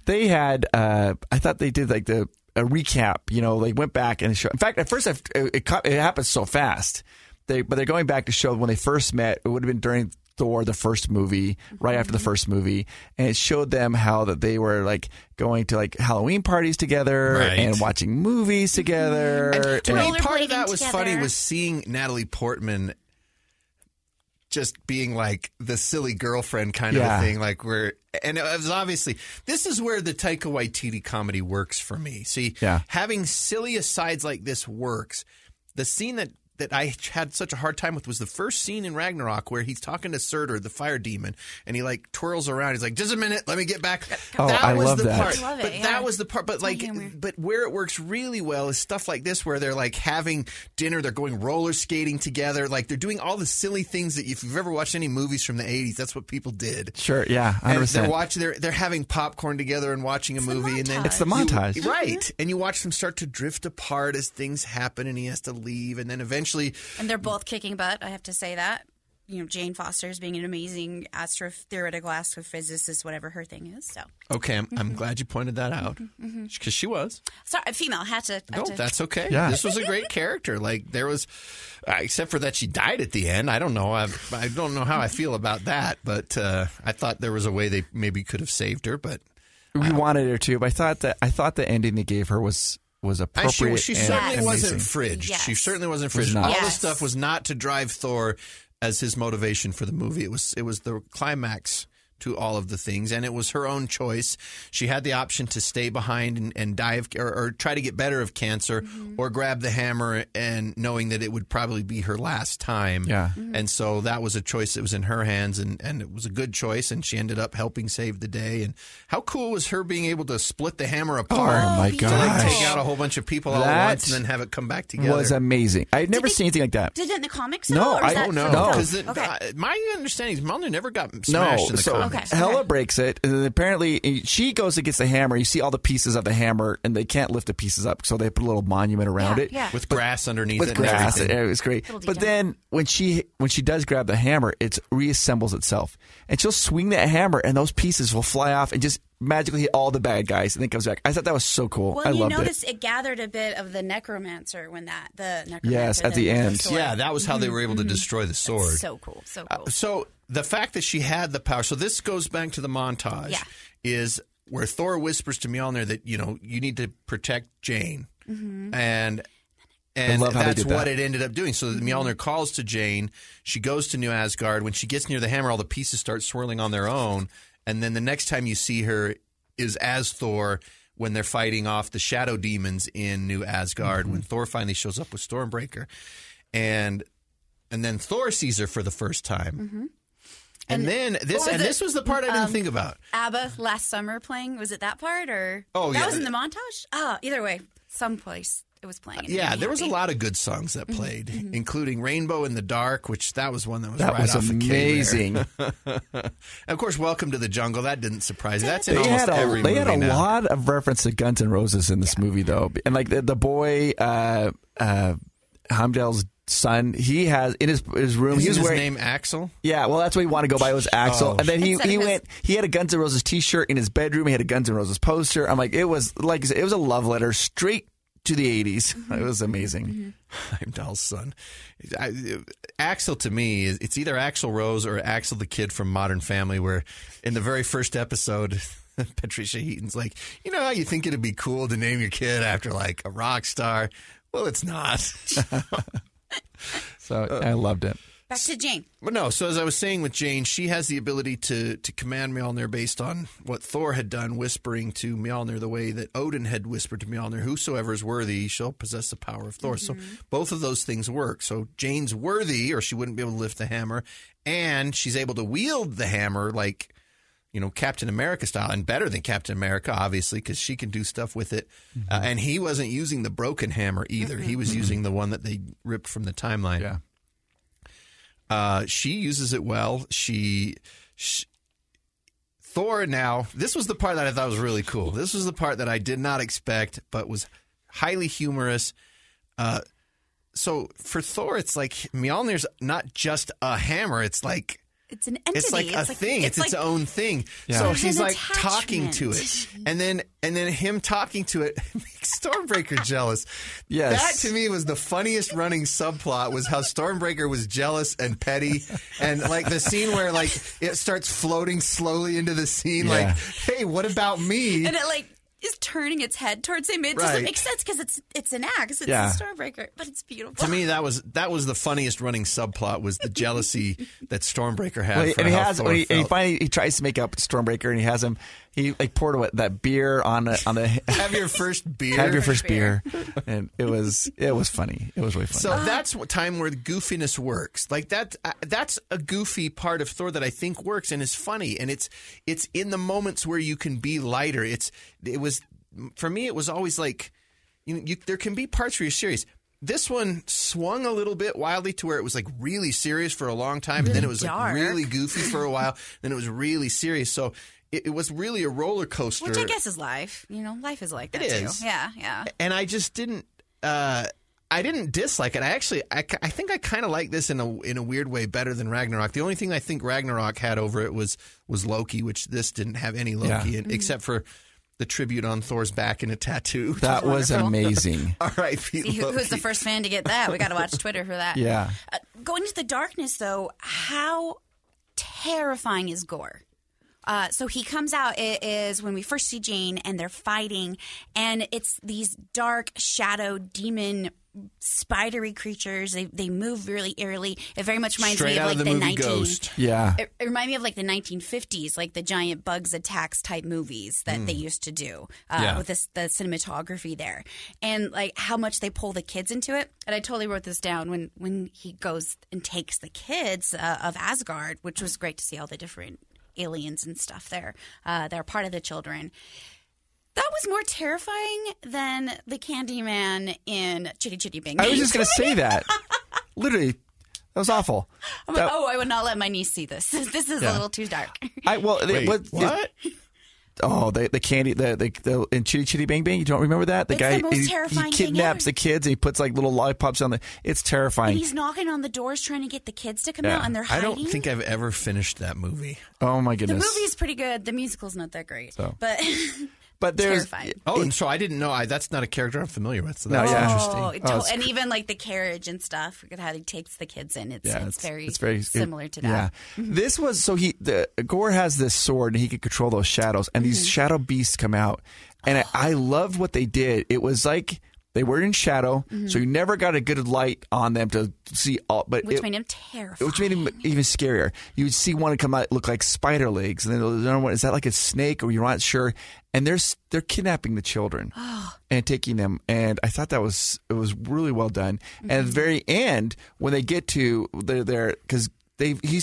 They had, I thought they did like a recap. You know, they went back and showed. In fact, at first it happened so fast. They're going back to show when they first met. It would have been during Thor, the first movie, right after the first movie, and it showed them how that they were like going to like Halloween parties together and watching movies together. And part of that was funny was seeing Natalie Portman just being like the silly girlfriend kind of a thing, like and it was obviously this is where the Taika Waititi comedy works for me. See, having silly asides like this works. The scene that I had such a hard time with was the first scene in Ragnarok where he's talking to Surtur, the fire demon, and he like twirls around. He's like, just a minute, let me get back. That was the part. But like, but where it works really well is stuff like this where they're like having dinner, they're going roller skating together. Like they're doing all the silly things that if you've ever watched any movies from the 80s, that's what people did. Sure. Yeah. 100%. And they're having popcorn together and watching a movie. And then it's the montage. Right. And you watch them start to drift apart as things happen and he has to leave. And then eventually. And they're both kicking butt, I have to say that. You know, Jane Foster is being an amazing theoretical astrophysicist, whatever her thing is. So okay, I'm glad you pointed that out because she was. Sorry, female had to. That's okay. Yeah. This was a great character. Like there was, except for that she died at the end. I don't know. I don't know how I feel about that, but I thought there was a way they maybe could have saved her, but we wanted her to. But I thought the ending they gave her was appropriate. She certainly wasn't fridged. Yes. She certainly wasn't fridged. All this stuff was not to drive Thor as his motivation for the movie. It was the climax to all of the things, and it was her own choice. She had the option to stay behind and die of, or try to get better of cancer, or grab the hammer, and knowing that it would probably be her last time. Yeah. And so that was a choice that was in her hands, and it was a good choice, and she ended up helping save the day. And how cool was her being able to split the hammer apart? Oh my gosh! To like take out a whole bunch of people all at once and then have it come back together. Was amazing. I had never seen anything like that. Did it in the comics? No, I don't know. No. My understanding is Mjolnir never got smashed in the comics. Okay. Hela breaks it, and apparently she goes and gets the hammer. You see all the pieces of the hammer, and they can't lift the pieces up, so they put a little monument around it. Yeah. With grass underneath it. With grass. It was great. But then when she does grab the hammer, it reassembles itself. And she'll swing that hammer, and those pieces will fly off and just magically hit all the bad guys, and then comes back. I thought that was so cool. Well, I loved it. Well, you notice it gathered a bit of the necromancer when yes, at the end. Yeah, that was how they were able to destroy the sword. That's so cool, so cool. So the fact that she had the power, so this goes back to the montage, is where Thor whispers to Mjolnir that, you know, you need to protect Jane. Mm-hmm. And that's what it ended up doing. So Mjolnir calls to Jane. She goes to New Asgard. When she gets near the hammer, all the pieces start swirling on their own. And then the next time you see her is as Thor when they're fighting off the shadow demons in New Asgard, when Thor finally shows up with Stormbreaker. And then Thor sees her for the first time. Mm-hmm. And then this was the part I didn't think about. ABBA Last Summer playing. Was it that part? Or that was in the montage? Oh, either way, someplace it was playing. There was a lot of good songs that played, including Rainbow in the Dark, which that was one that was right off the amazing. Of course, Welcome to the Jungle. That didn't surprise you. That's in almost every movie. They had a lot of reference to Guns N' Roses in this movie, though. And like the boy, Heimdall's son, he has in his room. Isn't his name Axel? Yeah, well, that's what he wanted to go by. It was Axel, and then he had a Guns N' Roses T-shirt in his bedroom. He had a Guns N' Roses poster. I'm like, it was a love letter straight to the 80s. It was amazing. Heimdall's son. Axel, to me, it's either Axel Rose or Axel the Kid from Modern Family, where in the very first episode, Patricia Heaton's like, you know how you think it'd be cool to name your kid after like a rock star? Well, it's not. So I loved it. Back to Jane. But no, so as I was saying with Jane, she has the ability to command Mjolnir based on what Thor had done, whispering to Mjolnir the way that Odin had whispered to Mjolnir, whosoever is worthy shall possess the power of Thor. So both of those things work. So Jane's worthy, or she wouldn't be able to lift the hammer, and she's able to wield the hammer like, you know, Captain America style, and better than Captain America, obviously, because she can do stuff with it. And he wasn't using the broken hammer either. He was using the one that they ripped from the timeline. Yeah. She uses it well. Thor now, this was the part that I thought was really cool. This was the part that I did not expect, but was highly humorous. So for Thor, it's like Mjolnir's not just a hammer. It's like, it's an entity. It's like a thing. It's its own thing. Yeah. So she's like talking to it. And then him talking to it makes Stormbreaker jealous. Yes. That to me was the funniest running subplot, was how Stormbreaker was jealous and petty, and like the scene where like it starts floating slowly into the scene, like, hey, what about me? And it like is turning its head towards him. It doesn't make sense because it's an axe. It's a Stormbreaker, but it's beautiful. To me, that was the funniest running subplot, was the jealousy that Stormbreaker had. He finally tries to make up Stormbreaker, and he has him. He like poured that beer on the have your first beer. Have your first beer. And it was funny. It was really funny. So that's what time where the goofiness works. Like that's a goofy part of Thor that I think works and is funny, and it's in the moments where you can be lighter. It was for me, it was always like there can be parts where you're serious. This one swung a little bit wildly to where it was like really serious for a long time, and then it was like really goofy for a while, then it was really serious. So it was really a roller coaster. Which I guess is life. You know, life is like that too. Yeah. And I just didn't I didn't dislike it. I actually I think I kind of like this in a weird way better than Ragnarok. The only thing I think Ragnarok had over it was Loki, which this didn't have any Loki in, except for the tribute on Thor's back in a tattoo. That was amazing. All right, Pete. Who's the first fan to get that? We got to watch Twitter for that. Yeah. Going to the darkness, though, how terrifying is Gorr? So he comes out, it is when we first see Jane, and they're fighting, and it's these dark shadow demon spidery creatures. They move really eerily. It very much reminds me of like the 19 Ghost. Yeah. It reminded me of like the 1950s, like the giant bugs attacks type movies that they used to do with the cinematography there, and like how much they pull the kids into it. And I totally wrote this down when he goes and takes the kids of Asgard, which was great to see all the different aliens and stuff there. They're part of the children. That was more terrifying than the Candyman in Chitty Chitty Bang Bang. I was just going to say that. Literally, That was awful. I would not let my niece see this. This is a little too dark. Wait, what? The candy, the in Chitty Chitty Bang Bang. You don't remember that? The guy, the most terrifying thing ever. He kidnaps the kids and he puts like little lollipops on the. It's terrifying. And he's knocking on the doors trying to get the kids to come out, and they're hiding. I don't think I've ever finished that movie. Oh my goodness! The movie's pretty good. The musical's not that great, but. But there's terrifying. Oh, and so I didn't know. That's not a character I'm familiar with. So that's interesting. And even like the carriage and stuff, how he takes the kids in. It's very similar to that. Yeah. Mm-hmm. This was so Gorr has this sword and he could control those shadows, and these shadow beasts come out, and I loved what they did. It was like they were in shadow, so you never got a good light on them to see all. Which made him terrifying. Which made him even scarier. You would see one come out look like spider legs, and then another one, is that like a snake, or you're not sure. And they're kidnapping the children and taking them. And I thought it was really well done. Mm-hmm. And at the very end, when they get to there, because he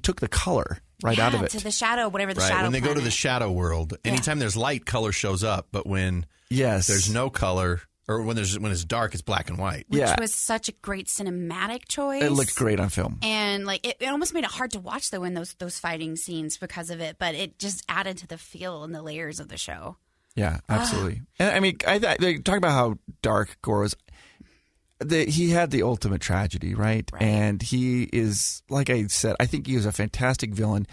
took the color out of it to the shadow, whatever the shadow. When they go to the shadow world, anytime there's light, color shows up. But when there's no color. Or when it's dark, it's black and white. Which was such a great cinematic choice. It looked great on film. And like it almost made it hard to watch, though, in those fighting scenes because of it. But it just added to the feel and the layers of the show. Yeah, absolutely. And I mean, they talk about how dark Gorr was. He had the ultimate tragedy, right? And he is, like I said, I think he was a fantastic villain.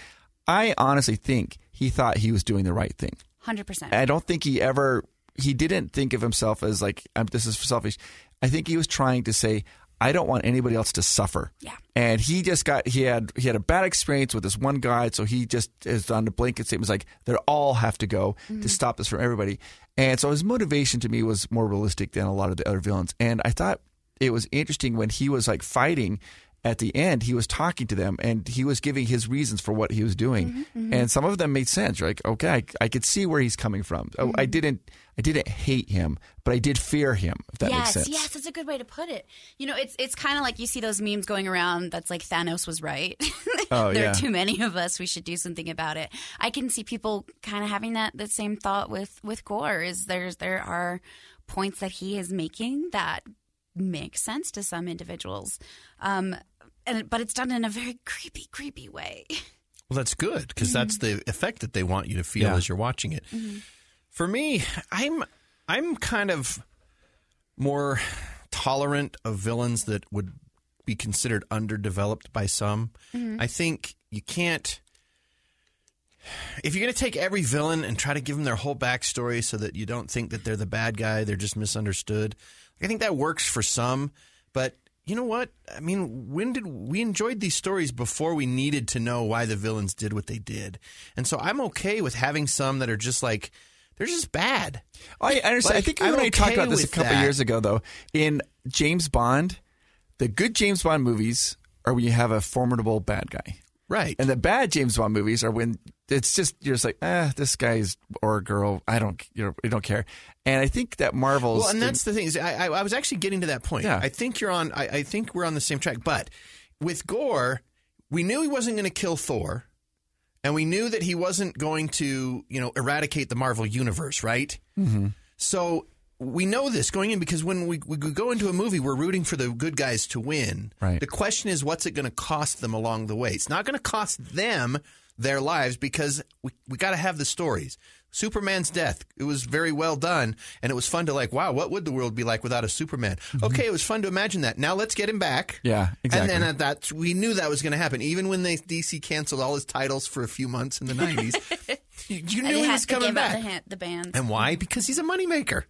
I honestly think he thought he was doing the right thing. 100%. I don't think he ever... He didn't think of himself as like, this is selfish. I think he was trying to say, I don't want anybody else to suffer. Yeah. And he just he had a bad experience with this one guy. So he just is on the blanket statement. It was like, they all have to go to stop this from everybody. And so his motivation to me was more realistic than a lot of the other villains. And I thought it was interesting when he was like fighting at the end, he was talking to them and he was giving his reasons for what he was doing. Mm-hmm. And some of them made sense. You're like, okay, I could see where he's coming from. Mm-hmm. I didn't hate him, but I did fear him, if that makes sense. Yes, that's a good way to put it. You know, it's kind of like you see those memes going around that's like Thanos was right. There are too many of us. We should do something about it. I can see people kind of having that same thought with Gorr. There are points that he is making that make sense to some individuals. But it's done in a very creepy way. Well, that's good because that's the effect that they want you to feel as you're watching it. Mm-hmm. For me, I'm kind of more tolerant of villains that would be considered underdeveloped by some. Mm-hmm. I think you can't – if you're going to take every villain and try to give them their whole backstory so that you don't think that they're the bad guy, they're just misunderstood, I think that works for some. But you know what? I mean, when did we enjoyed these stories before we needed to know why the villains did what they did? And so I'm okay with having some that are just like – they're just bad. I understand. Like, I think I talked about this a couple of years ago, though. In James Bond, the good James Bond movies are when you have a formidable bad guy. Right. And the bad James Bond movies are when it's just – you're just like, this guy's – or girl, I don't care. And I think that Marvel's – well, and that's the thing. Is I was actually getting to that point. Yeah. I think you're on – I think we're on the same track. But with Gorr, we knew he wasn't going to kill Thor. And we knew that he wasn't going to, eradicate the Marvel universe, right? Mm-hmm. So we know this going in because when we go into a movie, we're rooting for the good guys to win. Right. The question is, what's it going to cost them along the way? It's not going to cost them their lives because we got to have the stories. Superman's death, it was very well done. And it was fun to wow, what would the world be like without a Superman? Mm-hmm. Okay, it was fun to imagine that. Now let's get him back. Yeah, exactly. And then we knew that was going to happen. Even when DC canceled all his titles for a few months in the 90s, you knew he was coming back. The bands. And why? Because he's a moneymaker.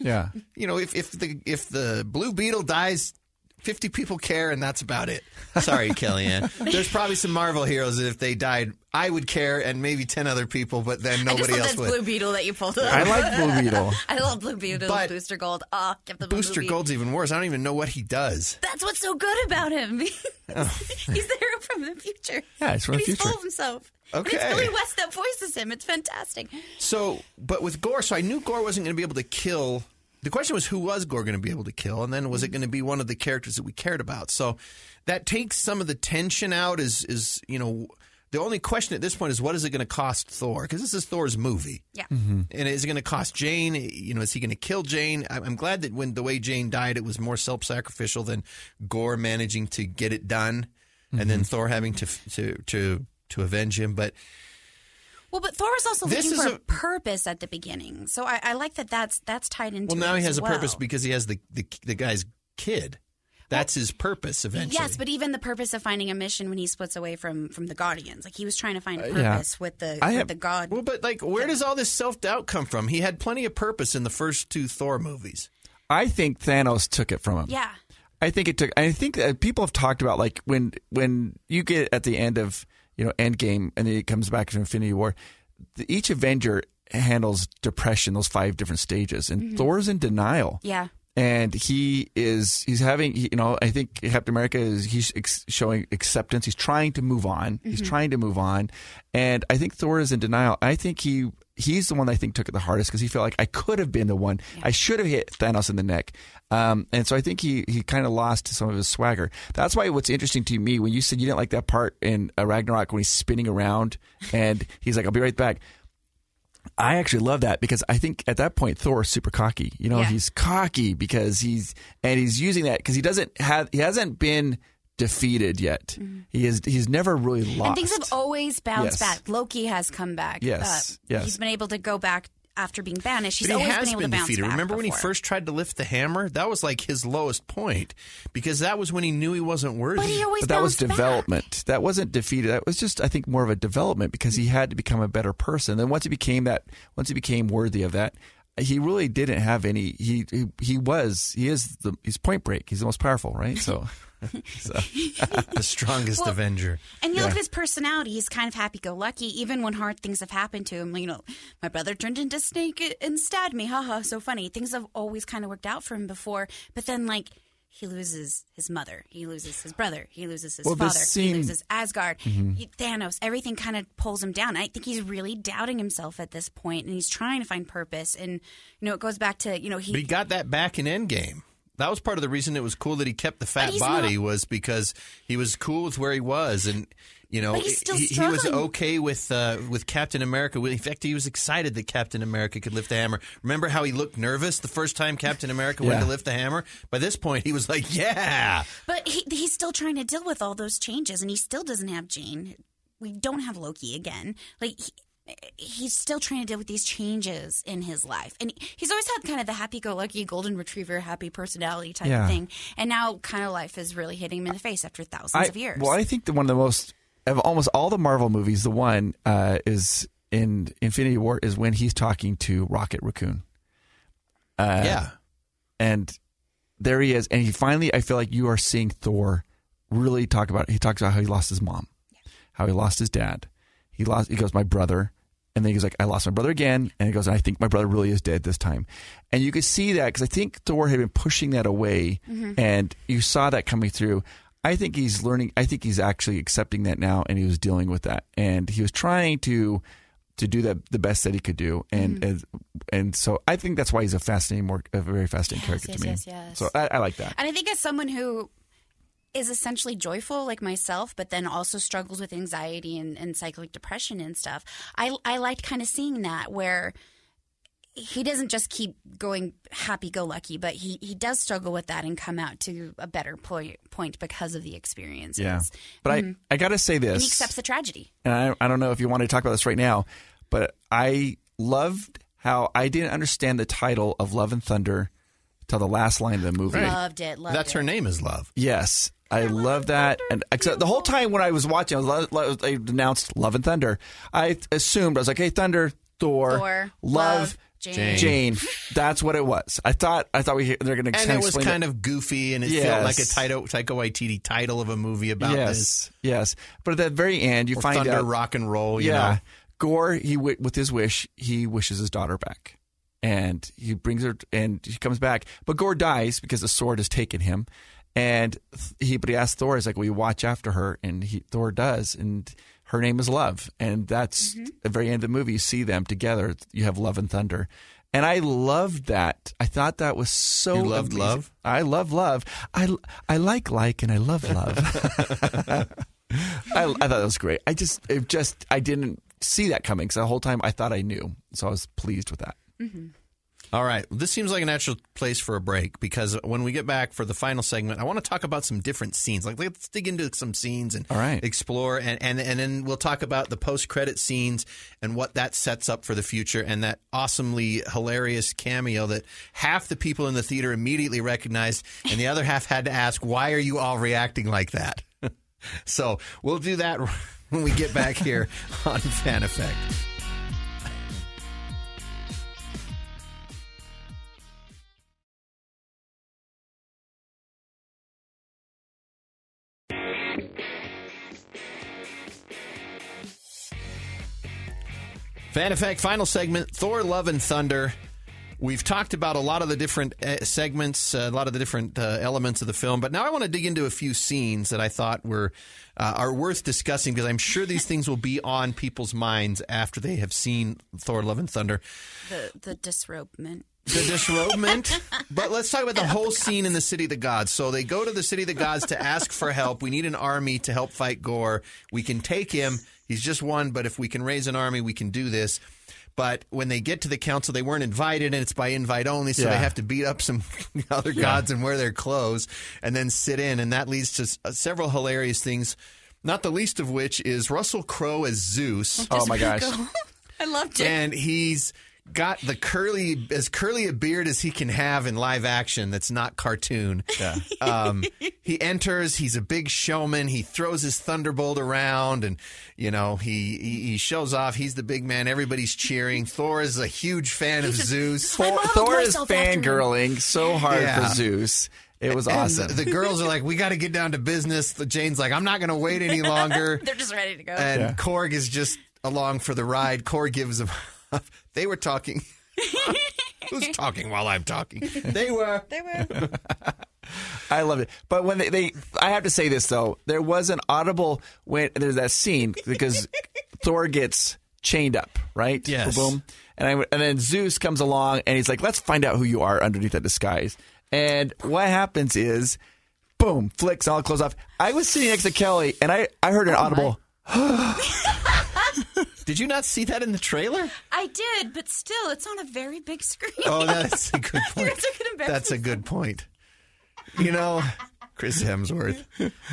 Yeah. If the Blue Beetle dies... 50 people care, and that's about it. Sorry, Kellyanne. There's probably some Marvel heroes that if they died, I would care, and maybe 10 other people, but then nobody else would. I Blue Beetle that you pulled up. I like Blue Beetle. I love Blue Beetle. But Booster Gold. Oh, get the Booster movie. Gold's even worse. I don't even know what he does. That's what's so good about him. He's the hero from the future. Yeah, he's from the future. He's full of himself. Okay. And it's Billy West that voices him. It's fantastic. But with Gorr, I knew Gorr wasn't going to be able to kill... The question was, who was Gorr going to be able to kill? And then was it going to be one of the characters that we cared about? So that takes some of the tension out The only question at this point is, what is it going to cost Thor? Because this is Thor's movie. Yeah. Mm-hmm. And is it going to cost Jane? You know, is he going to kill Jane? I'm glad that when the way Jane died, it was more self-sacrificial than Gorr managing to get it done, mm-hmm. and then Thor having to avenge him. But well, but Thor was also looking for a purpose at the beginning, so I like that. That's tied into. Well, now he has a purpose because he has the guy's kid. That's his purpose eventually. Yes, but even the purpose of finding a mission when he splits away from the Guardians. Like, he was trying to find a purpose with the God. Well, but, like, where does all this self-doubt come from? He had plenty of purpose in the first two Thor movies. I think Thanos took it from him. Yeah. I think people have talked about, like, when you get at the end of, you know, Endgame and then it comes back to Infinity War, each Avenger handles depression, those 5 different stages. And mm-hmm. Thor's in denial. Yeah. And I think Captain America is showing acceptance. He's trying to move on. Mm-hmm. He's trying to move on. And I think Thor is in denial. I think he's the one that I think took it the hardest because he felt like I could have been the one. Yeah. I should have hit Thanos in the neck. And so I think he kind of lost some of his swagger. That's why what's interesting to me, when you said you didn't like that part in Ragnarok when he's spinning around and he's like, I'll be right back. I actually love that because I think at that point Thor is super cocky. You know, he's cocky because he's using that because he hasn't been defeated yet. Mm-hmm. He's never really lost. And things have always bounced back. Loki has come back. Yes. Yes. He's been able to go back after being banished. He's always been able to bounce back. Remember when he first tried to lift the hammer? That was like his lowest point because that was when he knew he wasn't worthy. But he always bounced back. That was development. That wasn't defeated. That was just, I think, more of a development because he had to become a better person. Then once he became worthy of that, he really didn't have any. He's Point Break. He's the most powerful, right? So. So, the strongest Avenger. And you look at his personality. He's kind of happy-go-lucky, even when hard things have happened to him. You know, my brother turned into a snake and stabbed me. Haha, so funny. Things have always kind of worked out for him before. But then, like, he loses his mother. He loses his brother. He loses his father. He loses Asgard. Mm-hmm. Thanos. Everything kind of pulls him down. I think he's really doubting himself at this point, and he's trying to find purpose. And, you know, it goes back to, you know, he got that back in Endgame. That was part of the reason it was cool that he kept the fat body was because he was cool with where he was, and you know he was okay with Captain America. In fact, he was excited that Captain America could lift the hammer. Remember how he looked nervous the first time Captain America went to lift the hammer? By this point, he was like, "Yeah," but he's still trying to deal with all those changes, and he still doesn't have Jane. We don't have Loki again. Like. He's still trying to deal with these changes in his life. And he's always had kind of the happy-go-lucky, golden retriever, happy personality type of thing. And now kind of life is really hitting him in the face after thousands of years. Well, I think that one of the most – of almost all the Marvel movies, the one is in Infinity War is when he's talking to Rocket Raccoon. And there he is. And he finally – I feel like you are seeing Thor really talk about – he talks about how he lost his mom, how he lost his dad. He goes, my brother. And then he's like, I lost my brother again. And he goes, I think my brother really is dead this time. And you could see that because I think Thor had been pushing that away. Mm-hmm. And you saw that coming through. I think he's learning. I think he's actually accepting that now. And he was dealing with that. And he was trying to do that the best that he could do. And mm-hmm. and so I think that's why he's a very fascinating character to me. Yes. So I like that. And I think as someone who is essentially joyful like myself, but then also struggles with anxiety and cyclic depression and stuff. I liked kind of seeing that where he doesn't just keep going happy-go-lucky, but he does struggle with that and come out to a better point because of the experiences. Yeah. But mm-hmm. I got to say this. And he accepts the tragedy. And I don't know if you want to talk about this right now, but I loved how I didn't understand the title of Love and Thunder till the last line of the movie. Loved it. That's her name is Love. Yes. I love that, and except the whole time when I was watching, I announced Love and Thunder. I assumed I was like, "Hey, Thunder, Thor Love, Jane." That's what it was. I thought they're going to explain it. And it was kind of goofy, and it felt like a Taika Waititi title of a movie about this. Yes, but at the very end, you find Thunder, out rock and roll. You know. Gorr, with his wish, he wishes his daughter back. And he brings her, and she comes back. But Gorr dies because the sword has taken him. And he asked Thor, he's like, will you watch after her? And Thor does. And her name is Love. And that's mm-hmm. the very end of the movie. You see them together. You have Love and Thunder. And I loved that. I thought that was so amazing. You loved Love? I love Love. I like and I love Love. I thought that was great. I didn't see that coming because the whole time I thought I knew. So I was pleased with that. Mm-hmm. All right. Well, this seems like a natural place for a break because when we get back for the final segment, I want to talk about some different scenes. Like, let's dig into some scenes and explore. And then we'll talk about the post-credit scenes and what that sets up for the future and that awesomely hilarious cameo that half the people in the theater immediately recognized and the other half had to ask, why are you all reacting like that? So we'll do that when we get back here on Fan Effect. Fan Effect, final segment, Thor Love and Thunder. We've talked about a lot of the different segments, a lot of the different elements of the film, but now I want to dig into a few scenes that I thought were are worth discussing because I'm sure these things will be on people's minds after they have seen Thor Love and Thunder. The disrobement. But let's talk about the whole scene in the City of the Gods. So they go to the City of the Gods to ask for help. We need an army to help fight Gorr. We can take him. He's just one, but if we can raise an army, we can do this. But when they get to the council, they weren't invited, and it's by invite only, so they have to beat up some other gods and wear their clothes and then sit in. And that leads to several hilarious things, not the least of which is Russell Crowe as Zeus. Oh, my gosh. I loved it. And he's got the curly a beard as he can have in live action that's not cartoon. Yeah. He enters. He's a big showman. He throws his thunderbolt around and, you know, he shows off. He's the big man. Everybody's cheering. Thor is a huge fan of Zeus. Thor is fangirling so hard for Zeus. It was awesome. The girls are like, we got to get down to business. Jane's like, I'm not going to wait any longer. They're just ready to go. And Korg is just along for the ride. Korg gives him... They were talking. Who's talking while I'm talking? They were. I love it. But when they I have to say this, though. There was an audible when there's that scene because Thor gets chained up, right? Yes. Boom. And then Zeus comes along and he's like, let's find out who you are underneath that disguise. And what happens is, boom, flicks all clothes off. I was sitting next to Kelly and I heard an audible. Did you not see that in the trailer? I did, but still, it's on a very big screen. Oh, that's a good point. That's a good point. You know, Chris Hemsworth.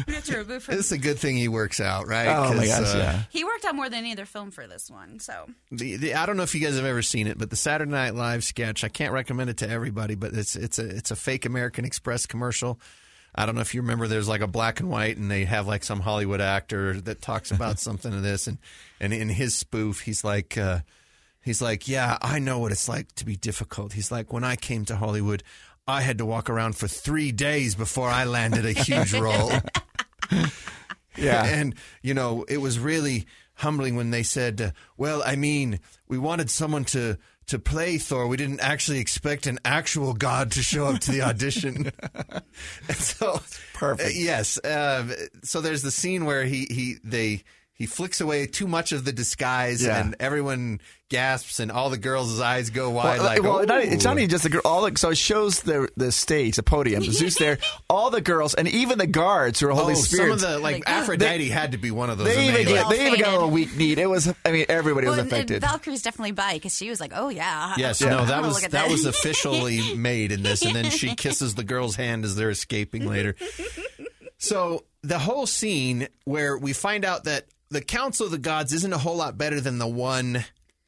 It's a good thing he works out, right? Oh, my gosh, yeah. He worked out more than any other film for this one, so. I don't know if you guys have ever seen it, but the Saturday Night Live sketch, I can't recommend it to everybody, but it's a fake American Express commercial. I don't know if you remember, there's like a black and white and they have like some Hollywood actor that talks about something of this. And in his spoof, he's like, yeah, I know what it's like to be difficult. He's like, when I came to Hollywood, I had to walk around for 3 days before I landed a huge role. Yeah. And, you know, it was really humbling when they said, well, I mean, we wanted someone to play Thor. We didn't actually expect an actual god to show up to the audition. And so perfect. Yes. So there's the scene where he flicks away too much of the disguise, and everyone gasps, and all the girls' eyes go wide. It's not even just the girl. So it shows the stage, the podium, Zeus there, all the girls, and even the guards who are holding spears. Some of the Aphrodite had to be one of those. They even got a little weak need. It was. I mean, everybody was affected. Valkyrie's definitely bi because she was like, "Oh yeah." Yes, yeah. No, that was officially made in this, and then she kisses the girl's hand as they're escaping later. So the whole scene where we find out that the Council of the Gods isn't a whole lot better than the one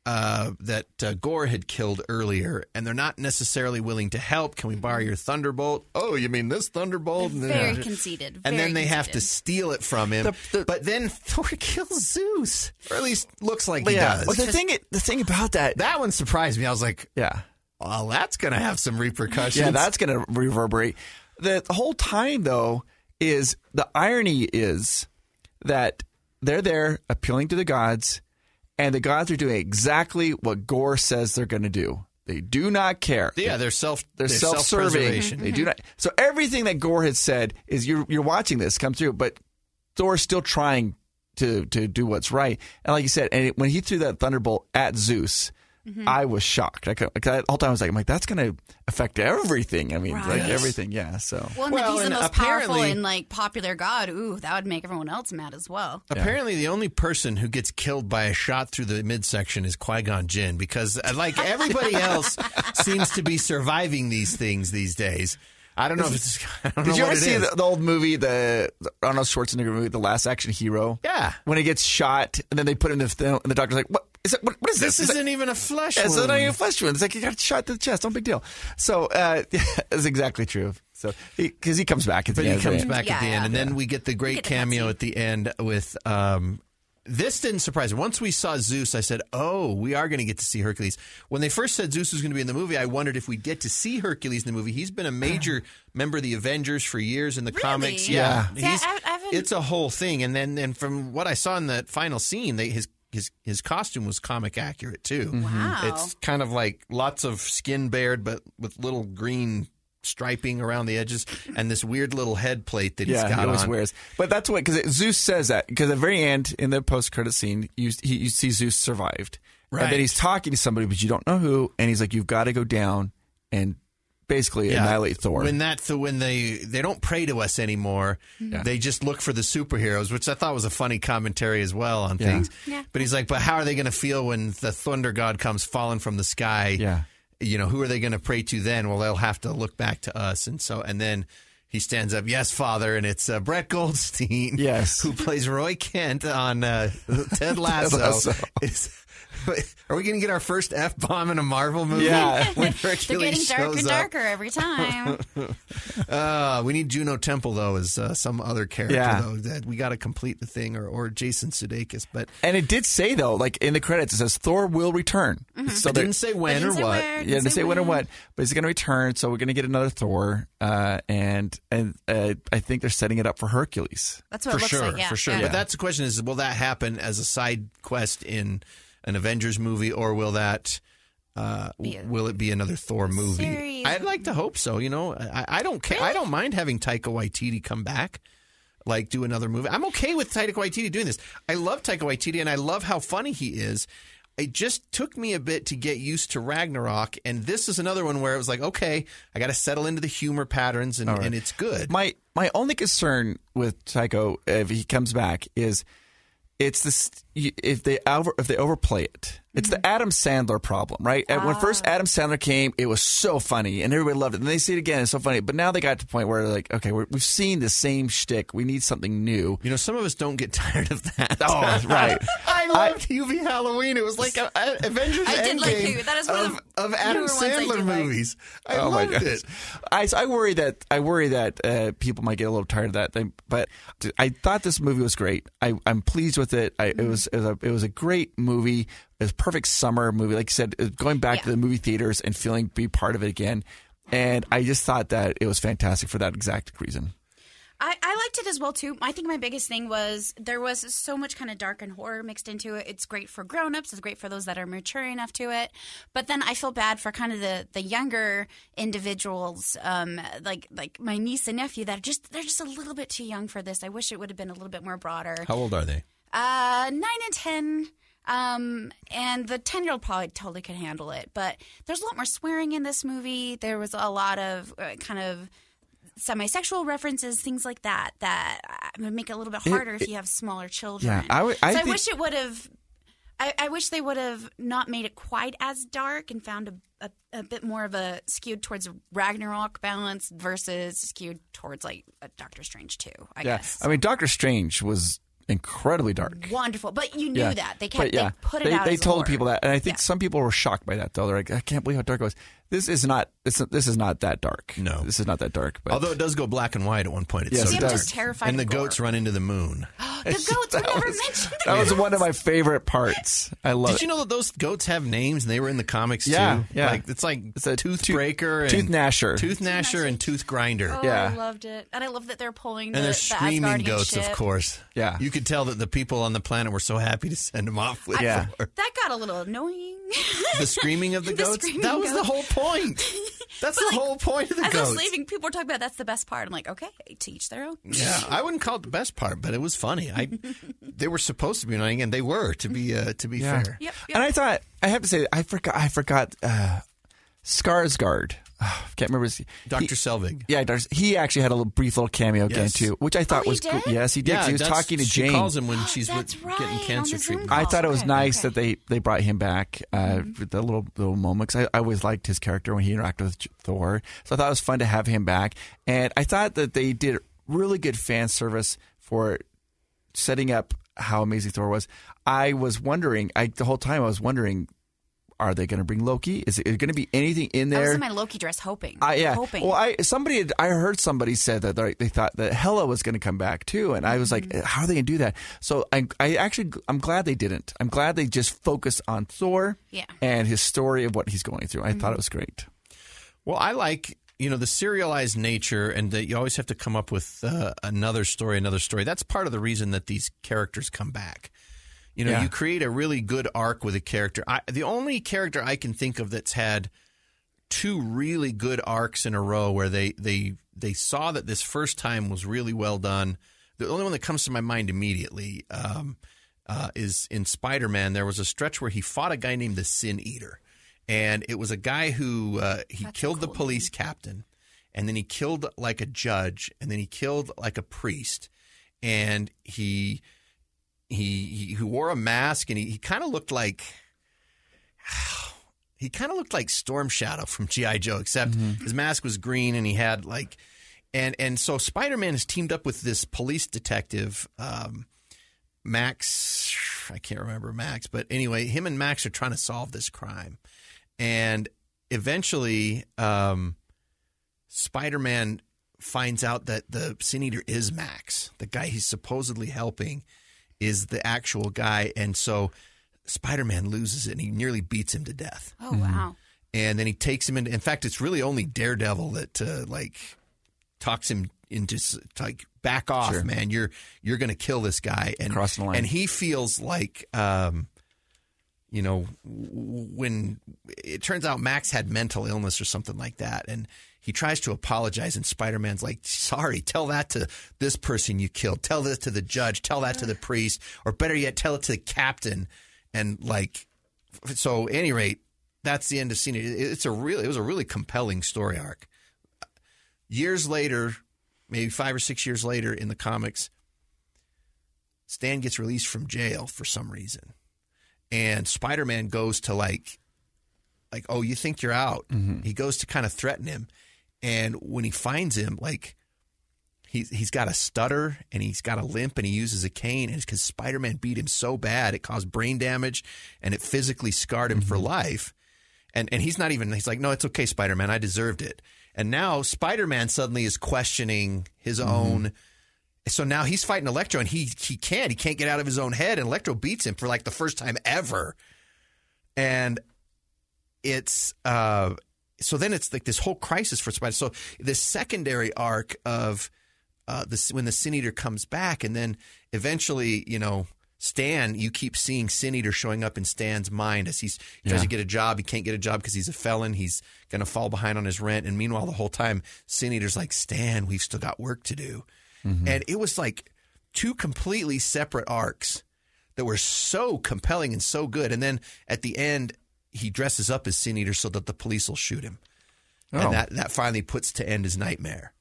that Gorr had killed earlier, and they're not necessarily willing to help. Can we borrow your thunderbolt? Oh, you mean this thunderbolt? Very conceited. And then they have to steal it from him. But then Thor kills Zeus, or at least looks like he does. Well, the thing about that one surprised me. I was like, yeah, well, that's going to have some repercussions. Yeah, that's going to reverberate. The whole time, though, is the irony is that they're there appealing to the gods. And the gods are doing exactly what Gorr says they're going to do. They do not care. Yeah, they're self-serving. They do not. So everything that Gorr had said is you're watching this come through, but Thor's still trying to do what's right. And like you said, when he threw that thunderbolt at Zeus, Mm-hmm. I was shocked. I was like, that's going to affect everything. I mean, right. Like everything. Yeah. So well, he's the most powerful and like popular god. Ooh, that would make everyone else mad as well. Apparently, the only person who gets killed by a shot through the midsection is Qui-Gon Jinn, because like everybody else seems to be surviving these things these days. I don't know if it's. Did you ever see the old movie, the Arnold Schwarzenegger movie, The Last Action Hero? Yeah. When he gets shot, and then they put him in the thing, and the doctor's like, "What is it? What is this? This isn't even a flesh wound. It's not even a flesh wound. It's like you got shot to the chest. No big deal." So that's exactly true. So because he comes back at the end. But he comes back at the end, and then we get the great cameo at the end with. This didn't surprise me. Once we saw Zeus, I said, oh, we are going to get to see Hercules. When they first said Zeus was going to be in the movie, I wondered if we'd get to see Hercules in the movie. He's been a major member of the Avengers for years in the comics. Yeah. It's a whole thing. And then from what I saw in that final scene, his costume was comic accurate, too. Wow. It's kind of like lots of skin bared, but with little green striping around the edges and this weird little head plate that he's got he always wears. But that's what, because Zeus says that, because at the very end in the post-credit scene, you see Zeus survived. Right. And then he's talking to somebody, but you don't know who, and he's like, you've got to go down and basically annihilate Thor. When they don't pray to us anymore, they just look for the superheroes, which I thought was a funny commentary as well on things. Yeah. But he's like, but how are they going to feel when the thunder god comes falling from the sky? Yeah. You know, who are they going to pray to then? Well, they'll have to look back to us. And so, and then he stands up, yes, Father, and it's Brett Goldstein, who plays Roy Kent on Ted Lasso. Are we going to get our first F-bomb in a Marvel movie? Yeah. When Hercules they're getting darker and darker every time. We need Juno Temple, though, as some other character, though, that we got to complete the thing, or Jason Sudeikis. And it did say, though, like in the credits, it says Thor will return. Mm-hmm. So it didn't say when or what. Yeah, it didn't say when or what, but he's going to return, so we're going to get another Thor, and I think they're setting it up for Hercules. That's what it looks like, yeah. For sure. Yeah. But that's the question is, will that happen as a side quest in an Avengers movie, or will that will it be another Thor movie? Serious. I'd like to hope so. You know, I don't care. Really? I don't mind having Taika Waititi come back, like do another movie. I'm okay with Taika Waititi doing this. I love Taika Waititi, and I love how funny he is. It just took me a bit to get used to Ragnarok, and this is another one where it was like, okay, I got to settle into the humor patterns, and it's good. My only concern with Taika, if he comes back, is. It's this if they overplay it. It's the Adam Sandler problem, right? Ah. When first Adam Sandler came, it was so funny, and everybody loved it. And they see it again, it's so funny. But now they got to the point where they're like, okay, we've seen the same shtick. We need something new. You know, some of us don't get tired of that. Oh, right. I loved UV Halloween. It was like a Avengers Endgame like, that is one of Adam Sandler movies. Like. I loved it. I worry that people might get a little tired of that thing. But I thought this movie was great. I'm pleased with it. It was a great movie. It was a perfect summer movie. Like you said, going back to the movie theaters and be part of it again. And I just thought that it was fantastic for that exact reason. I liked it as well, too. I think my biggest thing was there was so much kind of dark and horror mixed into it. It's great for grown-ups. It's great for those that are mature enough to it. But then I feel bad for kind of the younger individuals, like my niece and nephew, that they're just a little bit too young for this. I wish it would have been a little bit more broader. How old are they? 9 and 10. And the 10-year-old probably totally could handle it. But there's a lot more swearing in this movie. There was a lot of kind of semi-sexual references, things like that, that would make it a little bit harder if you have smaller children. Yeah, I wish it would have – I wish they would have not made it quite as dark and found a bit more of a skewed towards Ragnarok balance versus skewed towards like Doctor Strange 2, I guess. I mean, Doctor Strange was – incredibly dark. Wonderful. But you knew that. They put it out. They told people that. And I think some people were shocked by that, though. They're like, I can't believe how dark it was. This is not that dark. No. This is not that dark. But. Although it does go black and white at one point. It's so dark. I'm just terrified and the goats run into the moon. The goats were never mentioned. That was one of my favorite parts. I love it. Did you know that those goats have names and they were in the comics too? Yeah. It's a Toothbreaker. Tooth Gnasher. Tooth Gnasher and Tooth Grinder. Oh, yeah. I loved it. And I love that they're pulling the Asgardian And they're screaming goats, of course. Yeah. You could tell that the people on the planet were so happy to send them off with That got a little annoying. The screaming of the goats? That was the whole point. That's the whole point of the goats. As I was leaving, people were talking about that's the best part. I'm like, okay, to each their own. Yeah, I wouldn't call it the best part, but it was funny. They were supposed to be annoying, and they were, to be fair. Yep. And I thought, I have to say, I forgot Skarsgård. I can't remember. Dr. Selvig. Yeah, he actually had a brief little cameo again, too, which I thought was good. Yes, he did. Yeah, he was talking to Jane. She calls him when she's getting cancer treatment. I thought it was nice that they brought him back for the little moment, because I always liked his character when he interacted with Thor. So I thought it was fun to have him back. And I thought that they did really good fan service for setting up how amazing Thor was. I was wondering, the whole time I was wondering, are they going to bring Loki? Is it going to be anything in there? I was in my Loki dress hoping. Hoping. Well, I heard somebody said that they thought that Hela was going to come back too. And I was like, how are they going to do that? So I'm glad they didn't. I'm glad they just focused on Thor and his story of what he's going through. I thought it was great. Well, I like, the serialized nature and that you always have to come up with another story. That's part of the reason that these characters come back. You create a really good arc with a character. The only character I can think of that's had two really good arcs in a row where they saw that this first time was really well done. The only one that comes to my mind immediately is in Spider-Man. There was a stretch where he fought a guy named the Sin Eater. And it was a guy who killed the police captain. And then he killed like a judge. And then he killed like a priest. And He wore a mask and he kind of looked like Storm Shadow from G.I. Joe, except his mask was green and he had so Spider-Man has teamed up with this police detective Max. I can't remember Max, but anyway, him and Max are trying to solve this crime, and eventually Spider-Man finds out that the Sin Eater is Max, the guy he's supposedly helping. Is the actual guy, and so Spider-Man loses it, and he nearly beats him to death. Oh, wow. And then he takes him in fact, it's really only Daredevil that, talks him into, back off, man. You're going to kill this guy. And cross the line. And he feels like, when it turns out Max had mental illness or something like that, and he tries to apologize, and Spider-Man's like, sorry, tell that to this person you killed. Tell this to the judge. Tell that to the priest. Or better yet, tell it to the captain. And so at any rate, that's the end of scene. It was a really compelling story arc. Years later, maybe 5 or 6 years later in the comics, Stan gets released from jail for some reason. And Spider-Man goes to oh, you think you're out. He goes to kind of threaten him. And when he finds him, he's got a stutter and he's got a limp and he uses a cane. And it's because Spider-Man beat him so bad, it caused brain damage and it physically scarred him for life. And he's like, no, it's okay, Spider-Man. I deserved it. And now Spider-Man suddenly is questioning his own. So now he's fighting Electro and he can't get out of his own head. And Electro beats him for the first time ever. And it's so then it's this whole crisis for Spider. So this secondary arc of when the Sin Eater comes back, and then eventually, Stan, you keep seeing Sin Eater showing up in Stan's mind as he tries to get a job. He can't get a job because he's a felon. He's going to fall behind on his rent. And meanwhile, the whole time, Sin Eater's like, Stan, we've still got work to do. And it was two completely separate arcs that were so compelling and so good. And then at the end, he dresses up as Sin Eater so that the police will shoot him. Oh. And that finally puts to end his nightmare.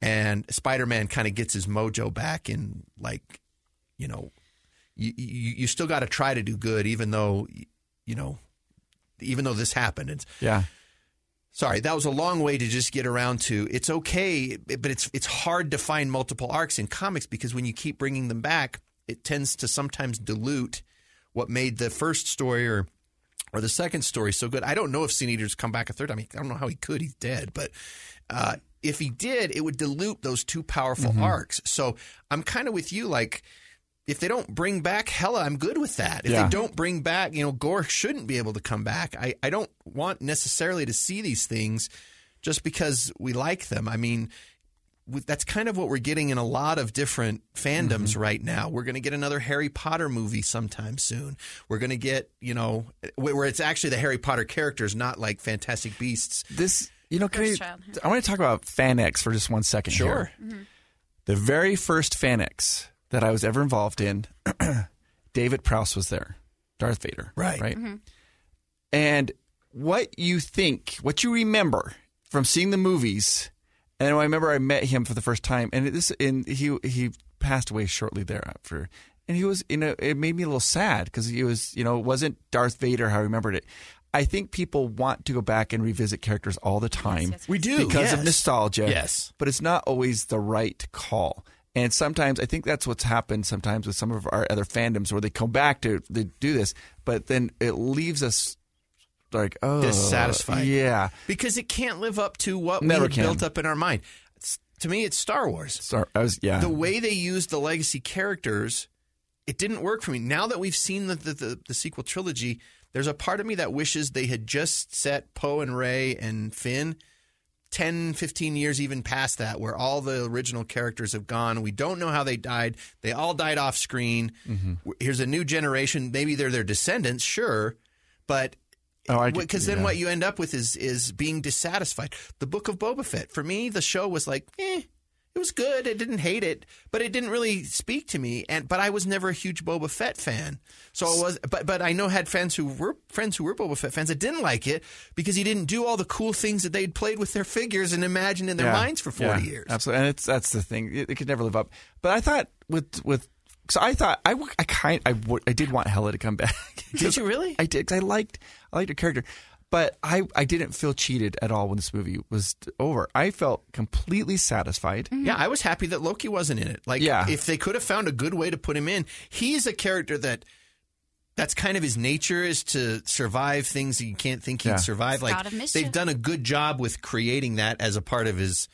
And Spider-Man kind of gets his mojo back in you still got to try to do good even though this happened. It's, sorry, that was a long way to just get around to it's okay, but it's hard to find multiple arcs in comics because when you keep bringing them back, it tends to sometimes dilute what made the first story or the second story so good. I don't know if Sin Eater's come back a third time. I don't know how he could. He's dead. But if he did, it would dilute those two powerful arcs. So I'm kind of with you. If they don't bring back Hela, I'm good with that. If they don't bring back, Gorr shouldn't be able to come back. I don't want necessarily to see these things just because we like them. I mean, that's kind of what we're getting in a lot of different fandoms right now. We're going to get another Harry Potter movie sometime soon. We're going to get, where it's actually the Harry Potter characters, not Fantastic Beasts. This You know, I want to talk about FanX for just 1 second. Sure. Here. Mm-hmm. The very first FanX that I was ever involved in, David Prowse was there, Darth Vader. Right. Mm-hmm. And what you think, what you remember from seeing the movies, and I remember I met him for the first time, and he passed away shortly thereafter. And he was, it made me a little sad because he was, it wasn't Darth Vader how I remembered it. I think people want to go back and revisit characters all the time. Yes. We do. Because of nostalgia. Yes. But it's not always the right call. And sometimes, I think that's what's happened sometimes with some of our other fandoms where they come back to they do this, but then it leaves us like, oh. Dissatisfied. Yeah. Because it can't live up to what we built up in our mind. To me, it's Star Wars. The way they used the legacy characters, it didn't work for me. Now that we've seen the sequel trilogy, there's a part of me that wishes they had just set Poe and Rey and Finn 10, 15 years even past that, where all the original characters have gone. We don't know how they died. They all died off screen. Mm-hmm. Here's a new generation. Maybe they're their descendants, sure, but then what you end up with is being dissatisfied. The Book of Boba Fett, for me, the show was like, it was good. I didn't hate it, but it didn't really speak to me. But I was never a huge Boba Fett fan. So I was, but I know had friends who were Boba Fett fans that didn't like it because he didn't do all the cool things that they'd played with their figures and imagined in their minds for 40 years. Absolutely, and that's the thing. It could never live up. But I thought I did want Hela to come back. Did you really? I did. 'Cause I liked her character. But I didn't feel cheated at all when this movie was over. I felt completely satisfied. Mm-hmm. Yeah, I was happy that Loki wasn't in it. If they could have found a good way to put him in, he's a character that's kind of his nature is to survive things that you can't think he'd survive. They've done a good job with creating that as a part of his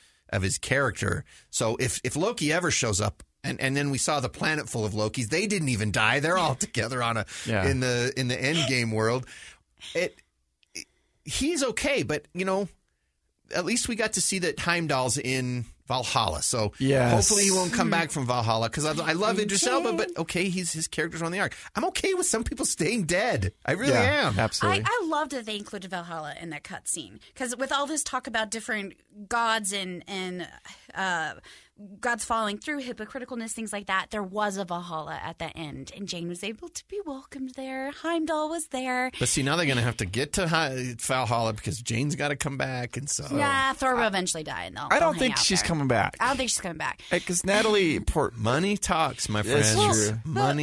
character. So if Loki ever shows up, and then we saw the planet full of Lokis, they didn't even die. They're all together in the Endgame world. He's okay, but, at least we got to see that Heimdall's in Valhalla. So hopefully he won't come back from Valhalla because I love Idris Elba, but his character's on the arc. I'm okay with some people staying dead. I really am. Absolutely. I loved that they included Valhalla in that cut scene because with all this talk about different gods and gods falling through, hypocriticalness, things like that, there was a Valhalla at the end, and Jane was able to be welcomed there. Heimdall was there. But see, now they're going to have to get to Valhalla because Jane's got to come back, and so... Nah, Thor will eventually die, and I don't think she's coming back. I don't think she's coming back. Because Natalie... Money talks, my friend. That's true. But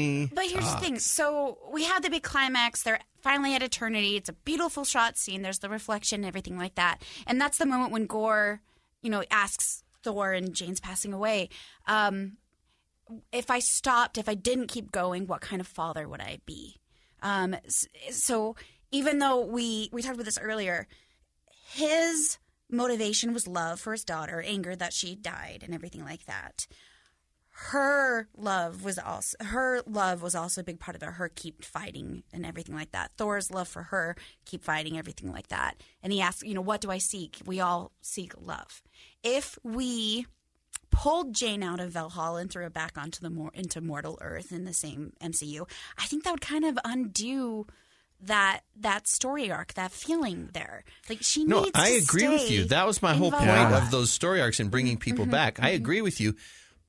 here's the thing. So we had the big climax. They're finally at Eternity. It's a beautiful shot scene. There's the reflection and everything like that. And that's the moment when Gorr, asks... Thor and Jane's passing away. If I stopped, if I didn't keep going, what kind of father would I be? So even though we talked about this earlier, his motivation was love for his daughter, anger that she died, and everything like that. Her love was also a big part of it. Her keep fighting and everything like that. Thor's love for her, keep fighting, everything like that. And he asked, what do I seek? We all seek love. If we pulled Jane out of Valhalla and threw her back onto into mortal Earth in the same MCU, I think that would kind of undo that story arc, that feeling there. Needs to stay. I agree with you. That was my whole point of those story arcs and bringing people back. I agree with you,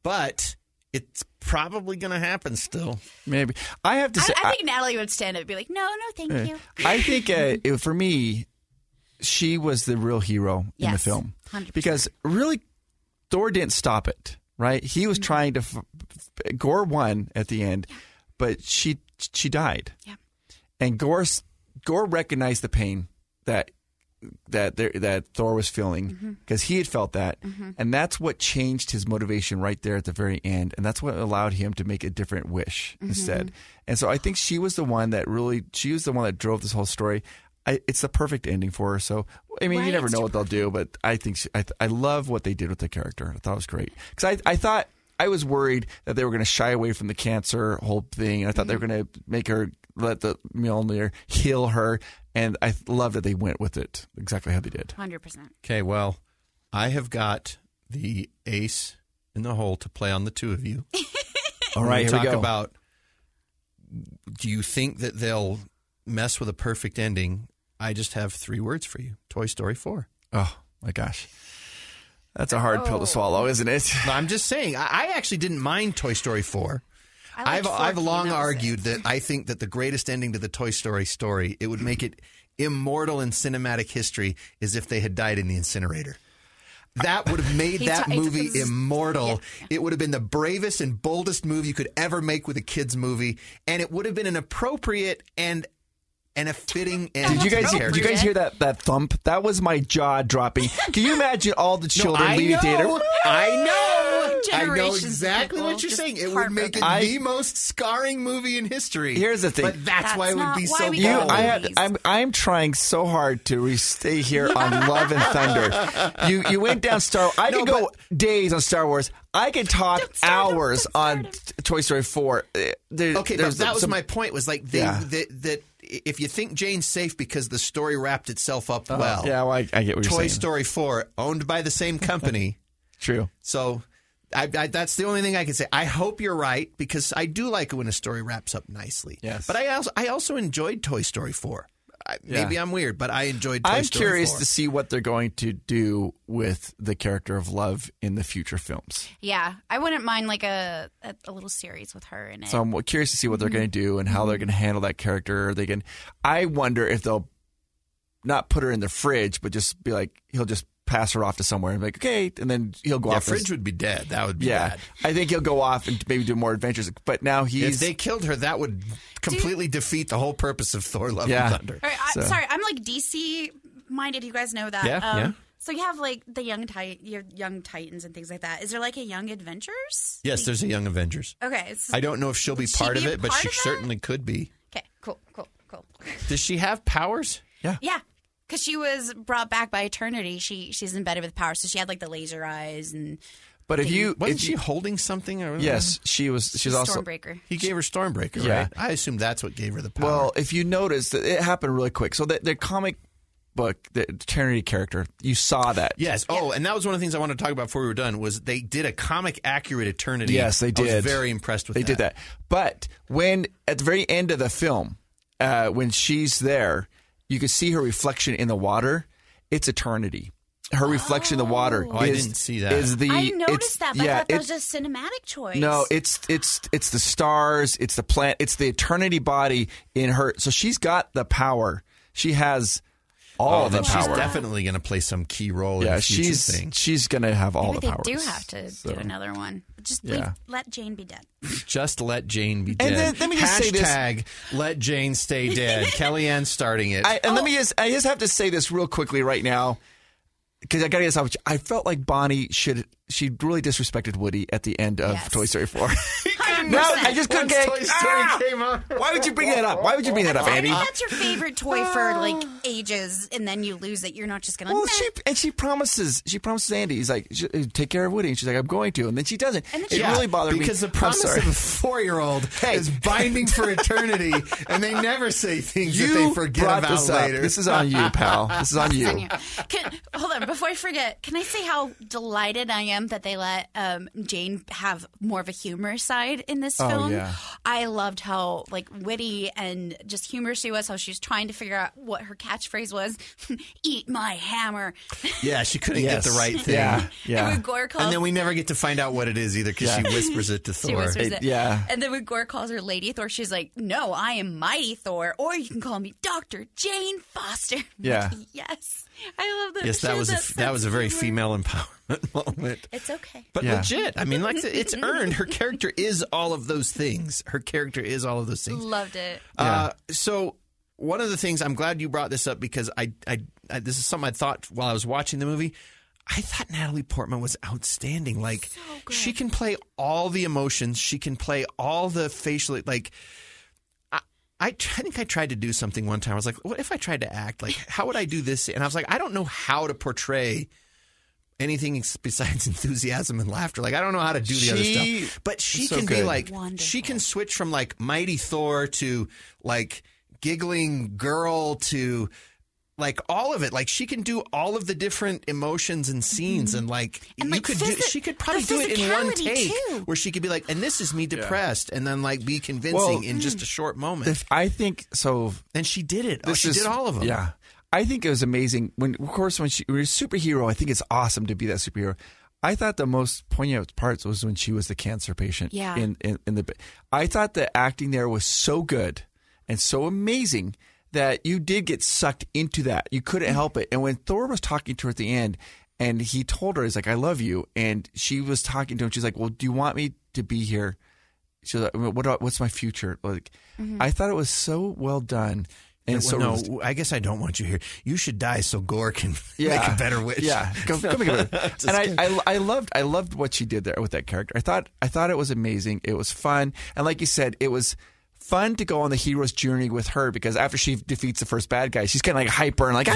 but. It's probably going to happen still. Maybe. I have to say... I think Natalie would stand up and be like, no, thank you. I think for me, she was the real hero in the film. 100%. Because really, Thor didn't stop it, right? He was trying to... Gorr won at the end, but she died. Yeah. And Gorr recognized the pain that Thor was feeling because he had felt that, and that's what changed his motivation right there at the very end, and that's what allowed him to make a different wish instead. And so I think she was the one that drove this whole story. It's the perfect ending for her. So I mean, you never know what they'll do, but I think I love what they did with the character. I thought it was great because I thought I was worried that they were going to shy away from the cancer whole thing, and I thought they were going to make her let the Mjolnir heal her. And I love that they went with it exactly how they did. 100%. Okay, well, I have got the ace in the hole to play on the two of you. All right, here we go. Talk about, do you think that they'll mess with a perfect ending? I just have 3 words for you. Toy Story 4. Oh, My gosh. That's a hard pill to swallow, isn't it? No, I'm just saying. I actually didn't mind Toy Story 4. I've long argued that I think that the greatest ending to the Toy Story story, it would make it immortal in cinematic history, is if they had died in the incinerator. That would have made that movie immortal. Yeah. It would have been the bravest and boldest move you could ever make with a kids' movie, and it would have been an appropriate and a fitting end. Did you guys hear that thump? That was my jaw dropping. Can you imagine all the children leaving the theater? I know exactly what you're saying. It would make it the most scarring movie in history. Here's the thing. But that's why it would be so bold. I'm trying so hard to stay here on Love and Thunder. You went down Star Wars. I could go days on Star Wars. I could talk hours on Toy Story 4. But that was my point. Was like that if you think Jane's safe because the story wrapped itself up well. Yeah, well, I get what you're saying. Toy Story 4, owned by the same company. True. So... that's the only thing I can say. I hope you're right, because I do like it when a story wraps up nicely. Yes. But I also enjoyed Toy Story 4. Maybe I'm weird, but I enjoyed Toy Story 4. I'm curious to see what they're going to do with the character of Love in the future films. Yeah. I wouldn't mind like a little series with her in it. So I'm curious to see what they're going to do and how they're going to handle that character. I wonder if they'll not put her in the fridge, but just be like, he'll just pass her off to somewhere and be like, okay, and then he'll go off. The fridge would be dead. That would be bad. I think he'll go off and maybe do more adventures. But now if they killed her, that would completely defeat the whole purpose of Thor Love and Thunder. All right, sorry, I'm like DC-minded. You guys know that. Yeah, yeah. So you have like the young Titans and things like that. Is there like a Young Avengers? Yes, there's a Young Avengers. Okay. So I don't know if she'll be part of it, but she certainly could be. Okay, cool. Does she have powers? Yeah. Yeah. Because she was brought back by Eternity, she's embedded with power, so she had like the laser eyes and. But wasn't she holding something? Or yes, she was. She's also Stormbreaker. He gave her Stormbreaker, right? I assume that's what gave her the power. Well, if you notice, it happened really quick. So the comic book, the Eternity character, you saw that. Yes. Yeah. Oh, and that was one of the things I wanted to talk about before we were done. Was they did a comic accurate Eternity? Yes, they did. I was very impressed with that. They did that. But when at the very end of the film, when she's there. You can see her reflection in the water. It's Eternity. Her reflection in the water. Oh, I didn't see that. I noticed that, but I thought that was a cinematic choice. No, it's the stars. It's the planet. It's the Eternity body in her. So she's got the power. She has all the power. She's definitely going to play some key role in the future thing. She's going to have all the power. They do have to do another one. Just let Jane be dead. Just let Jane be dead. And then, let me just say this. # let Jane stay dead. Kellyanne starting it. I just have to say this real quickly right now, because I got to get this off. I felt like Bonnie she really disrespected Woody at the end of Toy Story 4. No, I just couldn't get it. Why would you bring that up? Why would you bring that up, Andy? That's your favorite toy for like ages, and then you lose it. You're not just gonna. Well, she promises. She promises Andy. He's like, take care of Woody, and she's like, I'm going to, and then she doesn't. It really bothered me because the promise of a 4-year-old is binding for eternity, and they never say things that they forget about later. This is on you, pal. This is on you. Hold on, before I forget, can I say how delighted I am that they let Jane have more of a humor side in this film? Yeah. I loved how like witty and just humorous she was, how she was trying to figure out what her catchphrase was. Eat my hammer. Yeah, she couldn't get the right thing. Yeah. And when Gorr calls, and then we never get to find out what it is either, because she whispers it to Thor. And then when Gorr calls her Lady Thor, she's like, no, I am Mighty Thor, or you can call me Dr. Jane Foster. Yeah. Yes. I love that. Yes, that was a very female empowerment moment. It's okay, but legit. I mean, like it's earned. Her character is all of those things. Loved it. So one of the things, I'm glad you brought this up, because I this is something I thought while I was watching the movie. I thought Natalie Portman was outstanding. Like she can play all the emotions. She can play all the facial I think I tried to do something one time. I was like, what if I tried to act? Like, how would I do this? And I was like, I don't know how to portray anything besides enthusiasm and laughter. Like, I don't know how to do the other stuff. But she can be like, wonderful. She can switch from like Mighty Thor to like giggling girl to like all of it. Like she can do all of the different emotions and scenes. Mm-hmm. And like, and you like could do, she could probably do it in one take where she could be like, and this is me depressed. And then like be convincing in just a short moment. I think so. And she did it. She did all of them. Yeah. I think it was amazing. When you're a superhero, I think it's awesome to be that superhero. I thought the most poignant parts was when she was the cancer patient. Yeah. I thought the acting there was so good and so amazing that you did get sucked into that. You couldn't help it. And when Thor was talking to her at the end and he told her, he's like, I love you. And she was talking to him. She's like, well, do you want me to be here? She's like, what's my future? Like, I thought it was so well done. And so, no, I guess I don't want you here. You should die so Gorr can make a better witch. Yeah, come here. And I loved what she did there with that character. I thought it was amazing. It was fun, and like you said, it was fun to go on the hero's journey with her because after she defeats the first bad guy, she's kind of like hyper and like,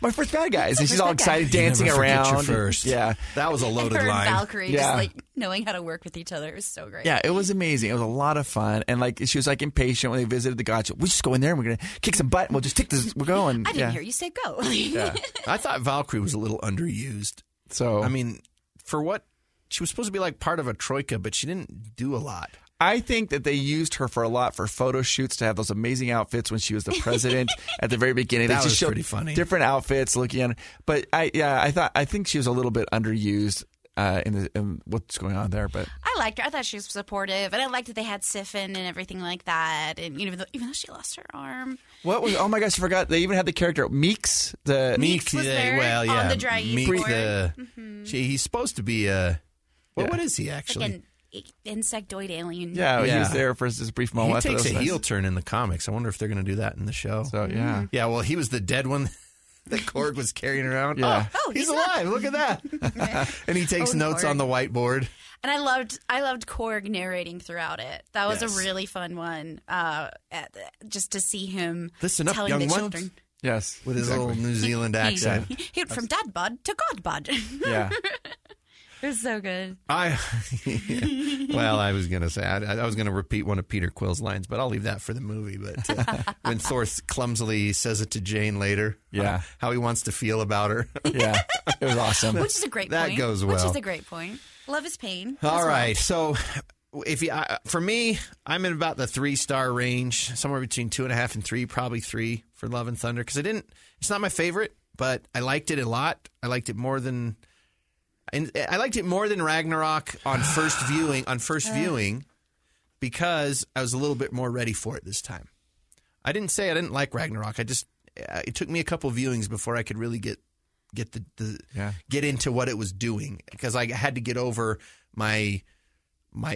my first bad guy, and she's all excited, dancing around. Your first. Yeah, that was a loaded and her line. And Valkyrie just like knowing how to work with each other, it was so great. Yeah, it was amazing. It was a lot of fun, and like she was like impatient when they visited the gotcha. We just go in there and we're gonna kick some butt and we'll just take this. We're going. I didn't hear you say go. Yeah, I thought Valkyrie was a little underused. So I mean, for what she was supposed to be like part of a troika, but she didn't do a lot. I think that they used her for a lot for photo shoots to have those amazing outfits when she was the president at the very beginning. That was pretty funny. Different outfits looking at her. But I think she was a little bit underused in what's going on there. But I liked her. I thought she was supportive, and I liked that they had Sifin and everything like that. And even though she lost her arm, oh my gosh, I forgot they even had the character Meeks. The Meeks was there on the dry Meeks. He's supposed to be what is he actually? Like insectoid alien. Yeah, he was there for his brief moment. He takes a heel turn in the comics. I wonder if they're going to do that in the show. So yeah. Well, he was the dead one that Korg was carrying around. Yeah. Oh, he's alive! Look at that. And he takes notes on the whiteboard. And I loved Korg narrating throughout it. That was a really fun one. Just to see him telling the children. Yes, with his little New Zealand accent. He went from dad bod to god bod. Yeah. It was so good. I was going to say, I was going to repeat one of Peter Quill's lines, but I'll leave that for the movie. But when Thor clumsily says it to Jane later, how he wants to feel about her. Yeah, it was awesome. Which is a great point. That goes well. Which is a great point. Love is pain. All right. Well. So for me, I'm in about the 3-star range, somewhere between 2.5 and 3, probably 3 for Love and Thunder. Because it's not my favorite, but I liked it a lot. I liked it more than... And I liked it more than Ragnarok on first viewing because I was a little bit more ready for it this time. I didn't say I didn't like Ragnarok. It took me a couple viewings before I could really get into what it was doing because I had to get over my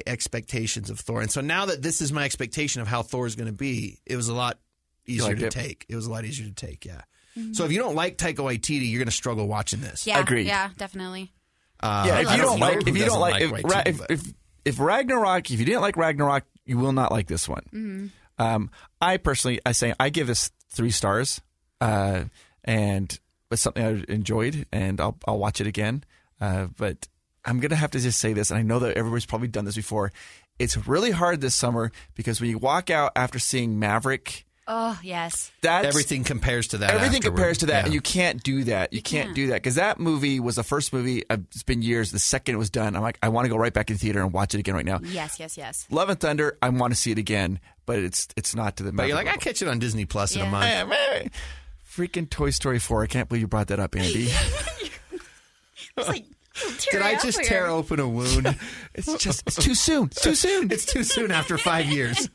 expectations of Thor. And so now that this is my expectation of how Thor is going to be, it was a lot easier to take. It was a lot easier to take, yeah. Mm-hmm. So if you don't like Taika Waititi, you're going to struggle watching this. Yeah, agreed. Yeah, definitely. If Ragnarok, if you didn't like Ragnarok, you will not like this one. Mm-hmm. I give this 3 stars, and it's something I enjoyed, and I'll watch it again. But I'm gonna have to just say this, and I know that everybody's probably done this before. It's really hard this summer because when you walk out after seeing Maverick. Oh, yes. Everything compares to that. And you can't do that. You can't do that because that movie was the first movie. It's been years. The second it was done, I'm like, I want to go right back in the theater and watch it again right now. Yes, yes, yes. Love and Thunder, I want to see it again, but it's not to the But you're like, level. I catch it on Disney Plus in a month. Hey. Freaking Toy Story 4. I can't believe you brought that up, Andy. It's like... Did I just tear open a wound? It's too soon. It's too soon. It's too soon after 5 years.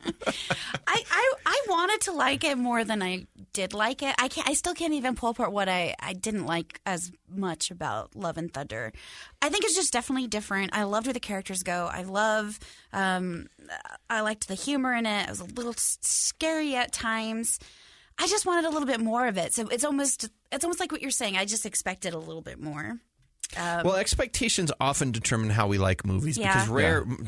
I wanted to like it more than I did like it. I still can't even pull apart what I didn't like as much about Love and Thunder. I think it's just definitely different. I loved where the characters go. I liked the humor in it. It was a little scary at times. I just wanted a little bit more of it. So it's almost like what you're saying. I just expected a little bit more. Well, expectations often determine how we like movies because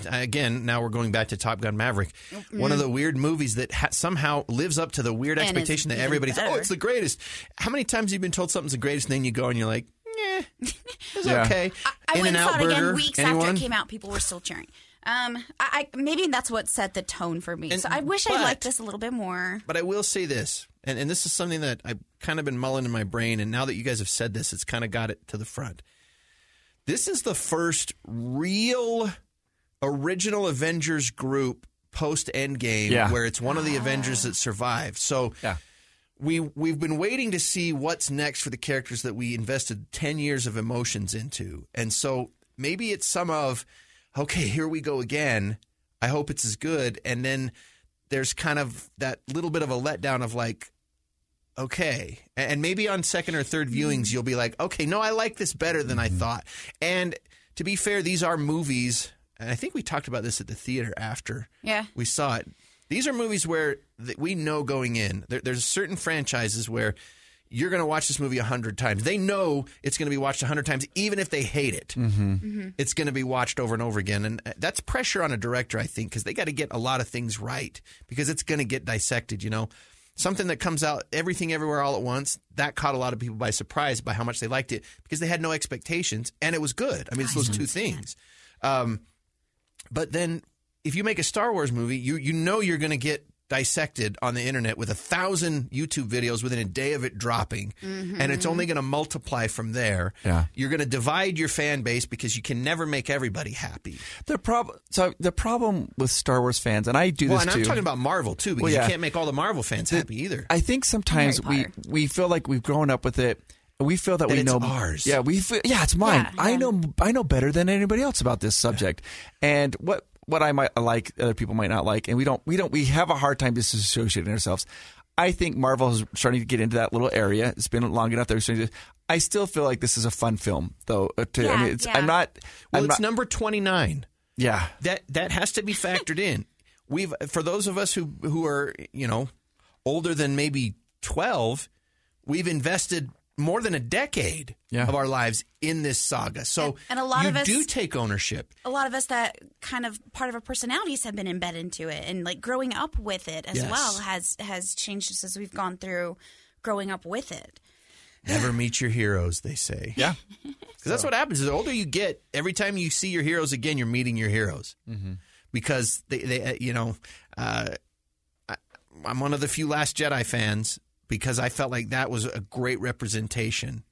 again, now we're going back to Top Gun Maverick, one of the weird movies that somehow lives up to the weird expectation that everybody's, it's the greatest. How many times have you been told something's the greatest and then you go and you're like, eh, it's okay. I went and saw it again weeks after it came out. People were still cheering. Maybe that's what set the tone for me. So I wish I liked this a little bit more. But I will say this, and this is something that I've kind of been mulling in my brain, and now that you guys have said this, it's kind of got it to the front. This is the first real original Avengers group post-Endgame where it's one of the Avengers that survived. So We've been waiting to see what's next for the characters that we invested 10 years of emotions into. And so maybe it's some of, okay, here we go again. I hope it's as good. And then there's kind of that little bit of a letdown of like, okay. And maybe on second or third viewings, you'll be like, okay, no, I like this better than I thought. And to be fair, these are movies. And I think we talked about this at the theater after we saw it. These are movies where we know going in, there's certain franchises where you're going to watch this movie 100 times. They know it's going to be watched 100 times, even if they hate it. Mm-hmm. Mm-hmm. It's going to be watched over and over again. And that's pressure on a director, I think, because they got to get a lot of things right because it's going to get dissected, you know. Something that comes out, Everything Everywhere All at Once, that caught a lot of people by surprise by how much they liked it because they had no expectations, and it was good. I mean, it's those two things. But then... if you make a Star Wars movie, you know you're going to get dissected on the internet with 1,000 YouTube videos within a day of it dropping, and it's only going to multiply from there. Yeah. You're going to divide your fan base because you can never make everybody happy. The problem with Star Wars fans, and I do this too. Well, and I'm talking about Marvel too, because you can't make all the Marvel fans happy either. I think sometimes we feel like we've grown up with it. We feel that we know ours. Yeah, it's mine. Yeah. I know better than anybody else about this subject, and what I might like, other people might not like, and we have a hard time disassociating ourselves. I think Marvel is starting to get into that little area. It's been long enough. I still feel like this is a fun film, though. I'm not. Well, it's number 29. Yeah, that has to be factored in. For those of us who are older than maybe 12, we've invested more than a decade of our lives in this saga. So and a lot of us do take ownership. A lot of us that kind of part of our personalities have been embedded into it, and like growing up with it as well has changed us as we've gone through growing up with it. Never meet your heroes, they say. Yeah. Because that's what happens. The older you get, every time you see your heroes again, you're meeting your heroes. Mm-hmm. Because I'm one of the few Last Jedi fans, because I felt like that was a great representation.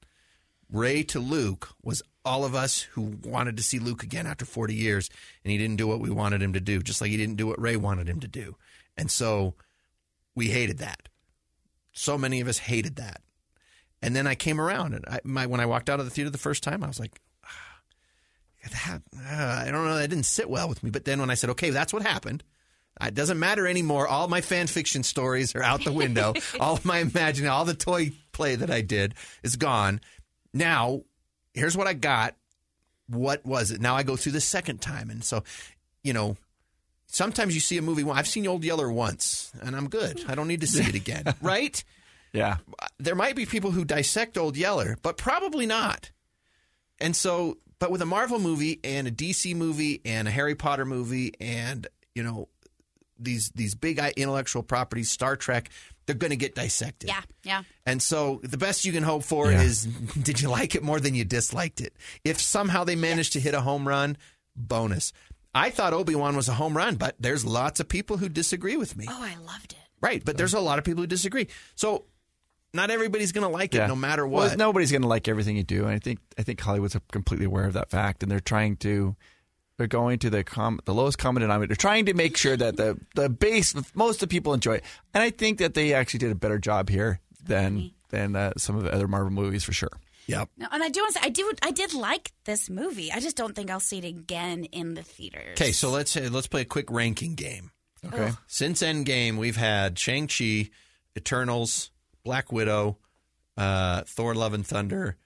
Rey to Luke was all of us who wanted to see Luke again after 40 years, and he didn't do what we wanted him to do, just like he didn't do what Rey wanted him to do. And so we hated that. So many of us hated that. And then I came around, and when I walked out of the theater the first time, I was like, I don't know, that didn't sit well with me. But then when I said, okay, that's what happened. It doesn't matter anymore. All my fan fiction stories are out the window. All my imagining, all the toy play that I did is gone. Now, here's what I got. What was it? Now I go through the second time. And so, sometimes you see a movie. I've seen Old Yeller once, and I'm good. I don't need to see it again. Right? Yeah. There might be people who dissect Old Yeller, but probably not. And so, but with a Marvel movie and a DC movie and a Harry Potter movie and, these big intellectual properties, Star Trek, they're going to get dissected. Yeah, yeah. And so the best you can hope for is, did you like it more than you disliked it? If somehow they managed to hit a home run, bonus. I thought Obi-Wan was a home run, but there's lots of people who disagree with me. Oh, I loved it. Right, but there's a lot of people who disagree. So not everybody's going to like it no matter what. Well, nobody's going to like everything you do. And I think Hollywood's completely aware of that fact, and they're trying to... They're going to the lowest common denominator. They're trying to make sure that the base, most of the people enjoy it. And I think that they actually did a better job here than some of the other Marvel movies for sure. Yep. No, and I do want to say, I did like this movie. I just don't think I'll see it again in the theaters. Okay, so let's play a quick ranking game. Okay. Ugh. Since Endgame, we've had Shang-Chi, Eternals, Black Widow, Thor Love and Thunder,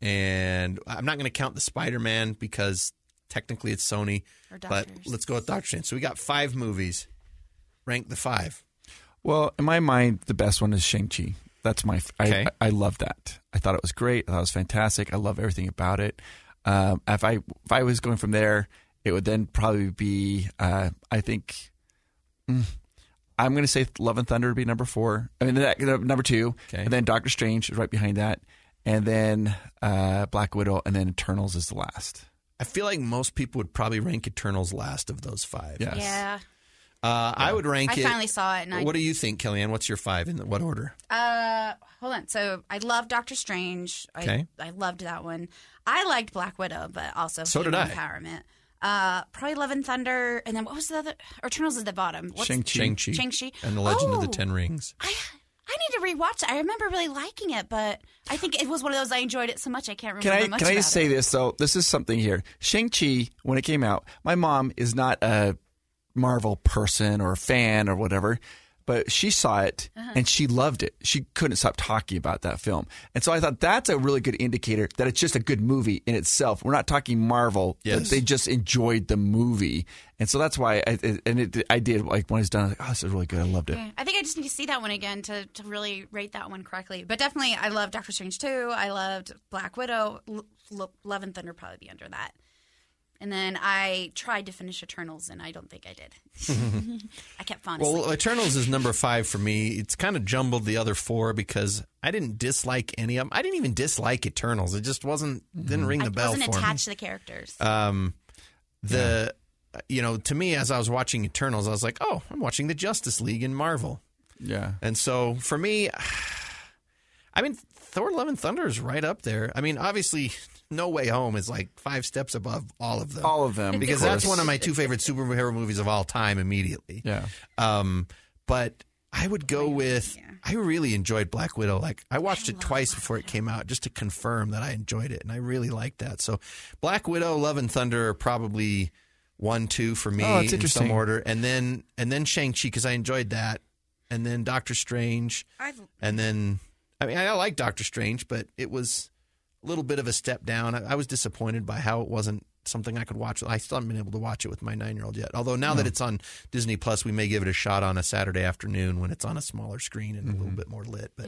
and I'm not going to count the Spider-Man because... technically, it's Sony, but let's go with Doctor Strange. So we got 5 movies. Rank the 5. Well, in my mind, the best one is Shang-Chi. That's my... I love that. I thought it was great. I thought it was fantastic. I love everything about it. If I was going from there, it would then probably be, I think... I'm going to say Love and Thunder would be number 4. I mean, number 2. Okay. And then Doctor Strange is right behind that. And then Black Widow. And then Eternals is the last. I feel like most people would probably rank Eternals last of those 5. Yes. Yeah. I would rank it. I finally saw it. What do you think, Kellyanne? What's your 5? In what order? Hold on. So I love Doctor Strange. Okay. I loved that one. I liked Black Widow, but also so did Empowerment. Probably Love and Thunder. And then what was the other? Eternals at the bottom. Shang-Chi. And the Legend of the Ten Rings. I need to rewatched it. I remember really liking it, but I think it was one of those I enjoyed it so much I can't remember much about it. Can I just say this, though? This is something here. Shang-Chi, when it came out, my mom is not a Marvel person or fan or whatever, but she saw it and she loved it. She couldn't stop talking about that film. And so I thought that's a really good indicator that it's just a good movie in itself. We're not talking Marvel, but they just enjoyed the movie. And so that's why I did, like when it's done, I was like, oh, this is really good. I loved it. Yeah. I think I just need to see that one again to really rate that one correctly. But definitely I loved Doctor Strange 2. I loved Black Widow. Love and Thunder probably be under that. And then I tried to finish Eternals, and I don't think I did. I kept falling asleep. Well, Eternals is number 5 for me. It's kind of jumbled the other 4 because I didn't dislike any of them. I didn't even dislike Eternals. It just didn't ring the bell for me. I wasn't attached to the characters. You know, to me, as I was watching Eternals, I was like, oh, I'm watching the Justice League in Marvel. Yeah. And so for me, I mean, Thor Love and Thunder is right up there. I mean, obviously... No Way Home is like 5 steps above all of them. All of them. Because that's one of my 2 favorite superhero movies of all time immediately. Yeah. But I would go with, I really enjoyed Black Widow. Like I watched it twice before it came out just to confirm that I enjoyed it. And I really liked that. So Black Widow, Love and Thunder are probably 1, 2 for me in some order. And then Shang-Chi because I enjoyed that. And then Doctor Strange. And then, I mean, I like Doctor Strange, but it was... a little bit of a step down. I was disappointed by how it wasn't something I could watch. I still haven't been able to watch it with my 9-year-old yet. Although now that it's on Disney Plus, we may give it a shot on a Saturday afternoon when it's on a smaller screen and a little bit more lit. But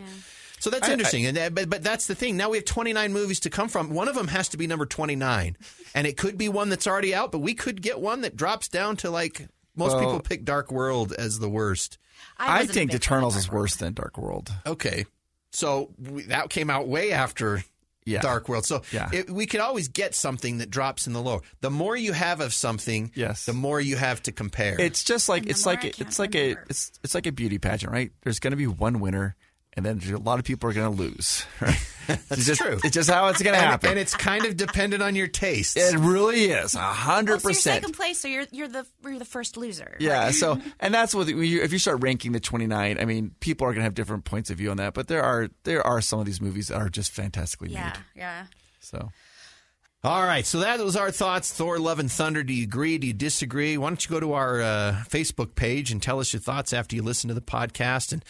so that's interesting. But that's the thing. Now we have 29 movies to come from. One of them has to be number 29, and it could be one that's already out. But we could get one that drops down to like most people pick Dark World as the worst. I think Eternals is worse than Dark World. Okay, so that came out way after. Yeah. Dark World. So we could always get something that drops in the lower. The more you have of something, the more you have to compare. It's just like it's like a beauty pageant, right? There's going to be one winner, and then a lot of people are going to lose. Right? That's true. It's just how it's going to happen, and it's kind of dependent on your taste. It really is 100%. So you're second place, so you're the first loser. Yeah. Right? So and that's what if you start ranking the 29. I mean, people are going to have different points of view on that, but there are some of these movies that are just fantastically made. Yeah. So. All right, so that was our thoughts. Thor, Love, and Thunder. Do you agree? Do you disagree? Why don't you go to our Facebook page and tell us your thoughts after you listen to the podcast and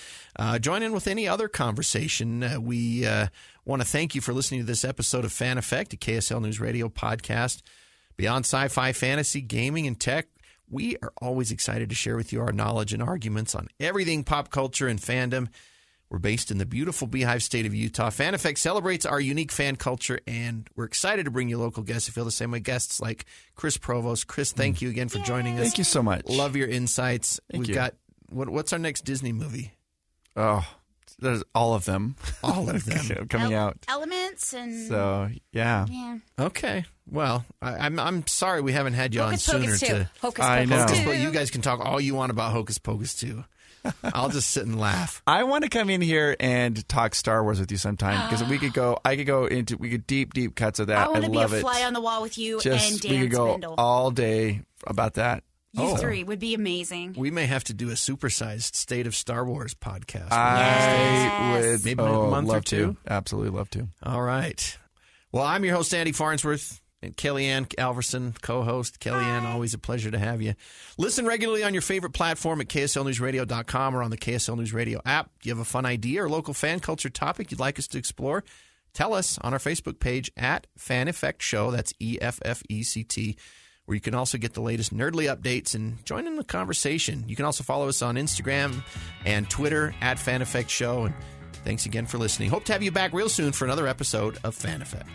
join in with any other conversation. We want to thank you for listening to this episode of Fan Effect, a KSL News Radio podcast. Beyond sci-fi, fantasy, gaming, and tech, we are always excited to share with you our knowledge and arguments on everything pop culture and fandom. We're based in the beautiful Beehive state of Utah. Fan Effect celebrates our unique fan culture, and we're excited to bring you local guests who feel the same way. Guests like Chris Provost. Chris, thank you again for joining us. Thank you so much. Love your insights. We've got what's our next Disney movie? Oh, there's all of them. All of them coming out. Elements and yeah. Okay. Well, I'm sorry we haven't had you Hocus on Pocus sooner. 2. Hocus Pocus 2. But you guys can talk all you want about Hocus Pocus 2. I'll just sit and laugh. I want to come in here and talk Star Wars with you sometime because we could go into deep cuts of that. I want to be a fly on the wall with you and Dan. We could go all day about that. You three would be amazing. We may have to do a supersized State of Star Wars podcast. I would maybe a month or two. Absolutely love to. All right. Well, I'm your host Andy Farnsworth. And Kellyanne Howerson, co-host. Kellyanne, always a pleasure to have you. Listen regularly on your favorite platform at kslnewsradio.com or on the KSL News Radio app. Do you have a fun idea or local fan culture topic you'd like us to explore? Tell us on our Facebook page at Fan Effect Show. That's EFFECT, where you can also get the latest nerdly updates and join in the conversation. You can also follow us on Instagram and Twitter at Fan Effect Show. And thanks again for listening. Hope to have you back real soon for another episode of Fan Effect.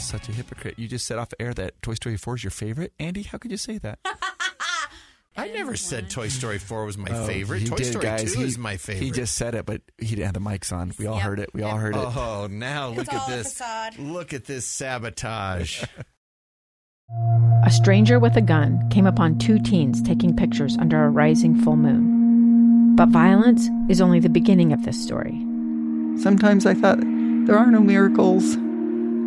Such a hypocrite. You just said off air that Toy Story 4 is your favorite. Andy, how could you say that? I never said Toy Story 4 was my favorite. Toy Story 2 is my favorite. He just said it, but he didn't have the mics on. We all heard it. Oh, now look at this. Look at this sabotage. A stranger with a gun came upon 2 teens taking pictures under a rising full moon. But violence is only the beginning of this story. Sometimes I thought, there are no miracles.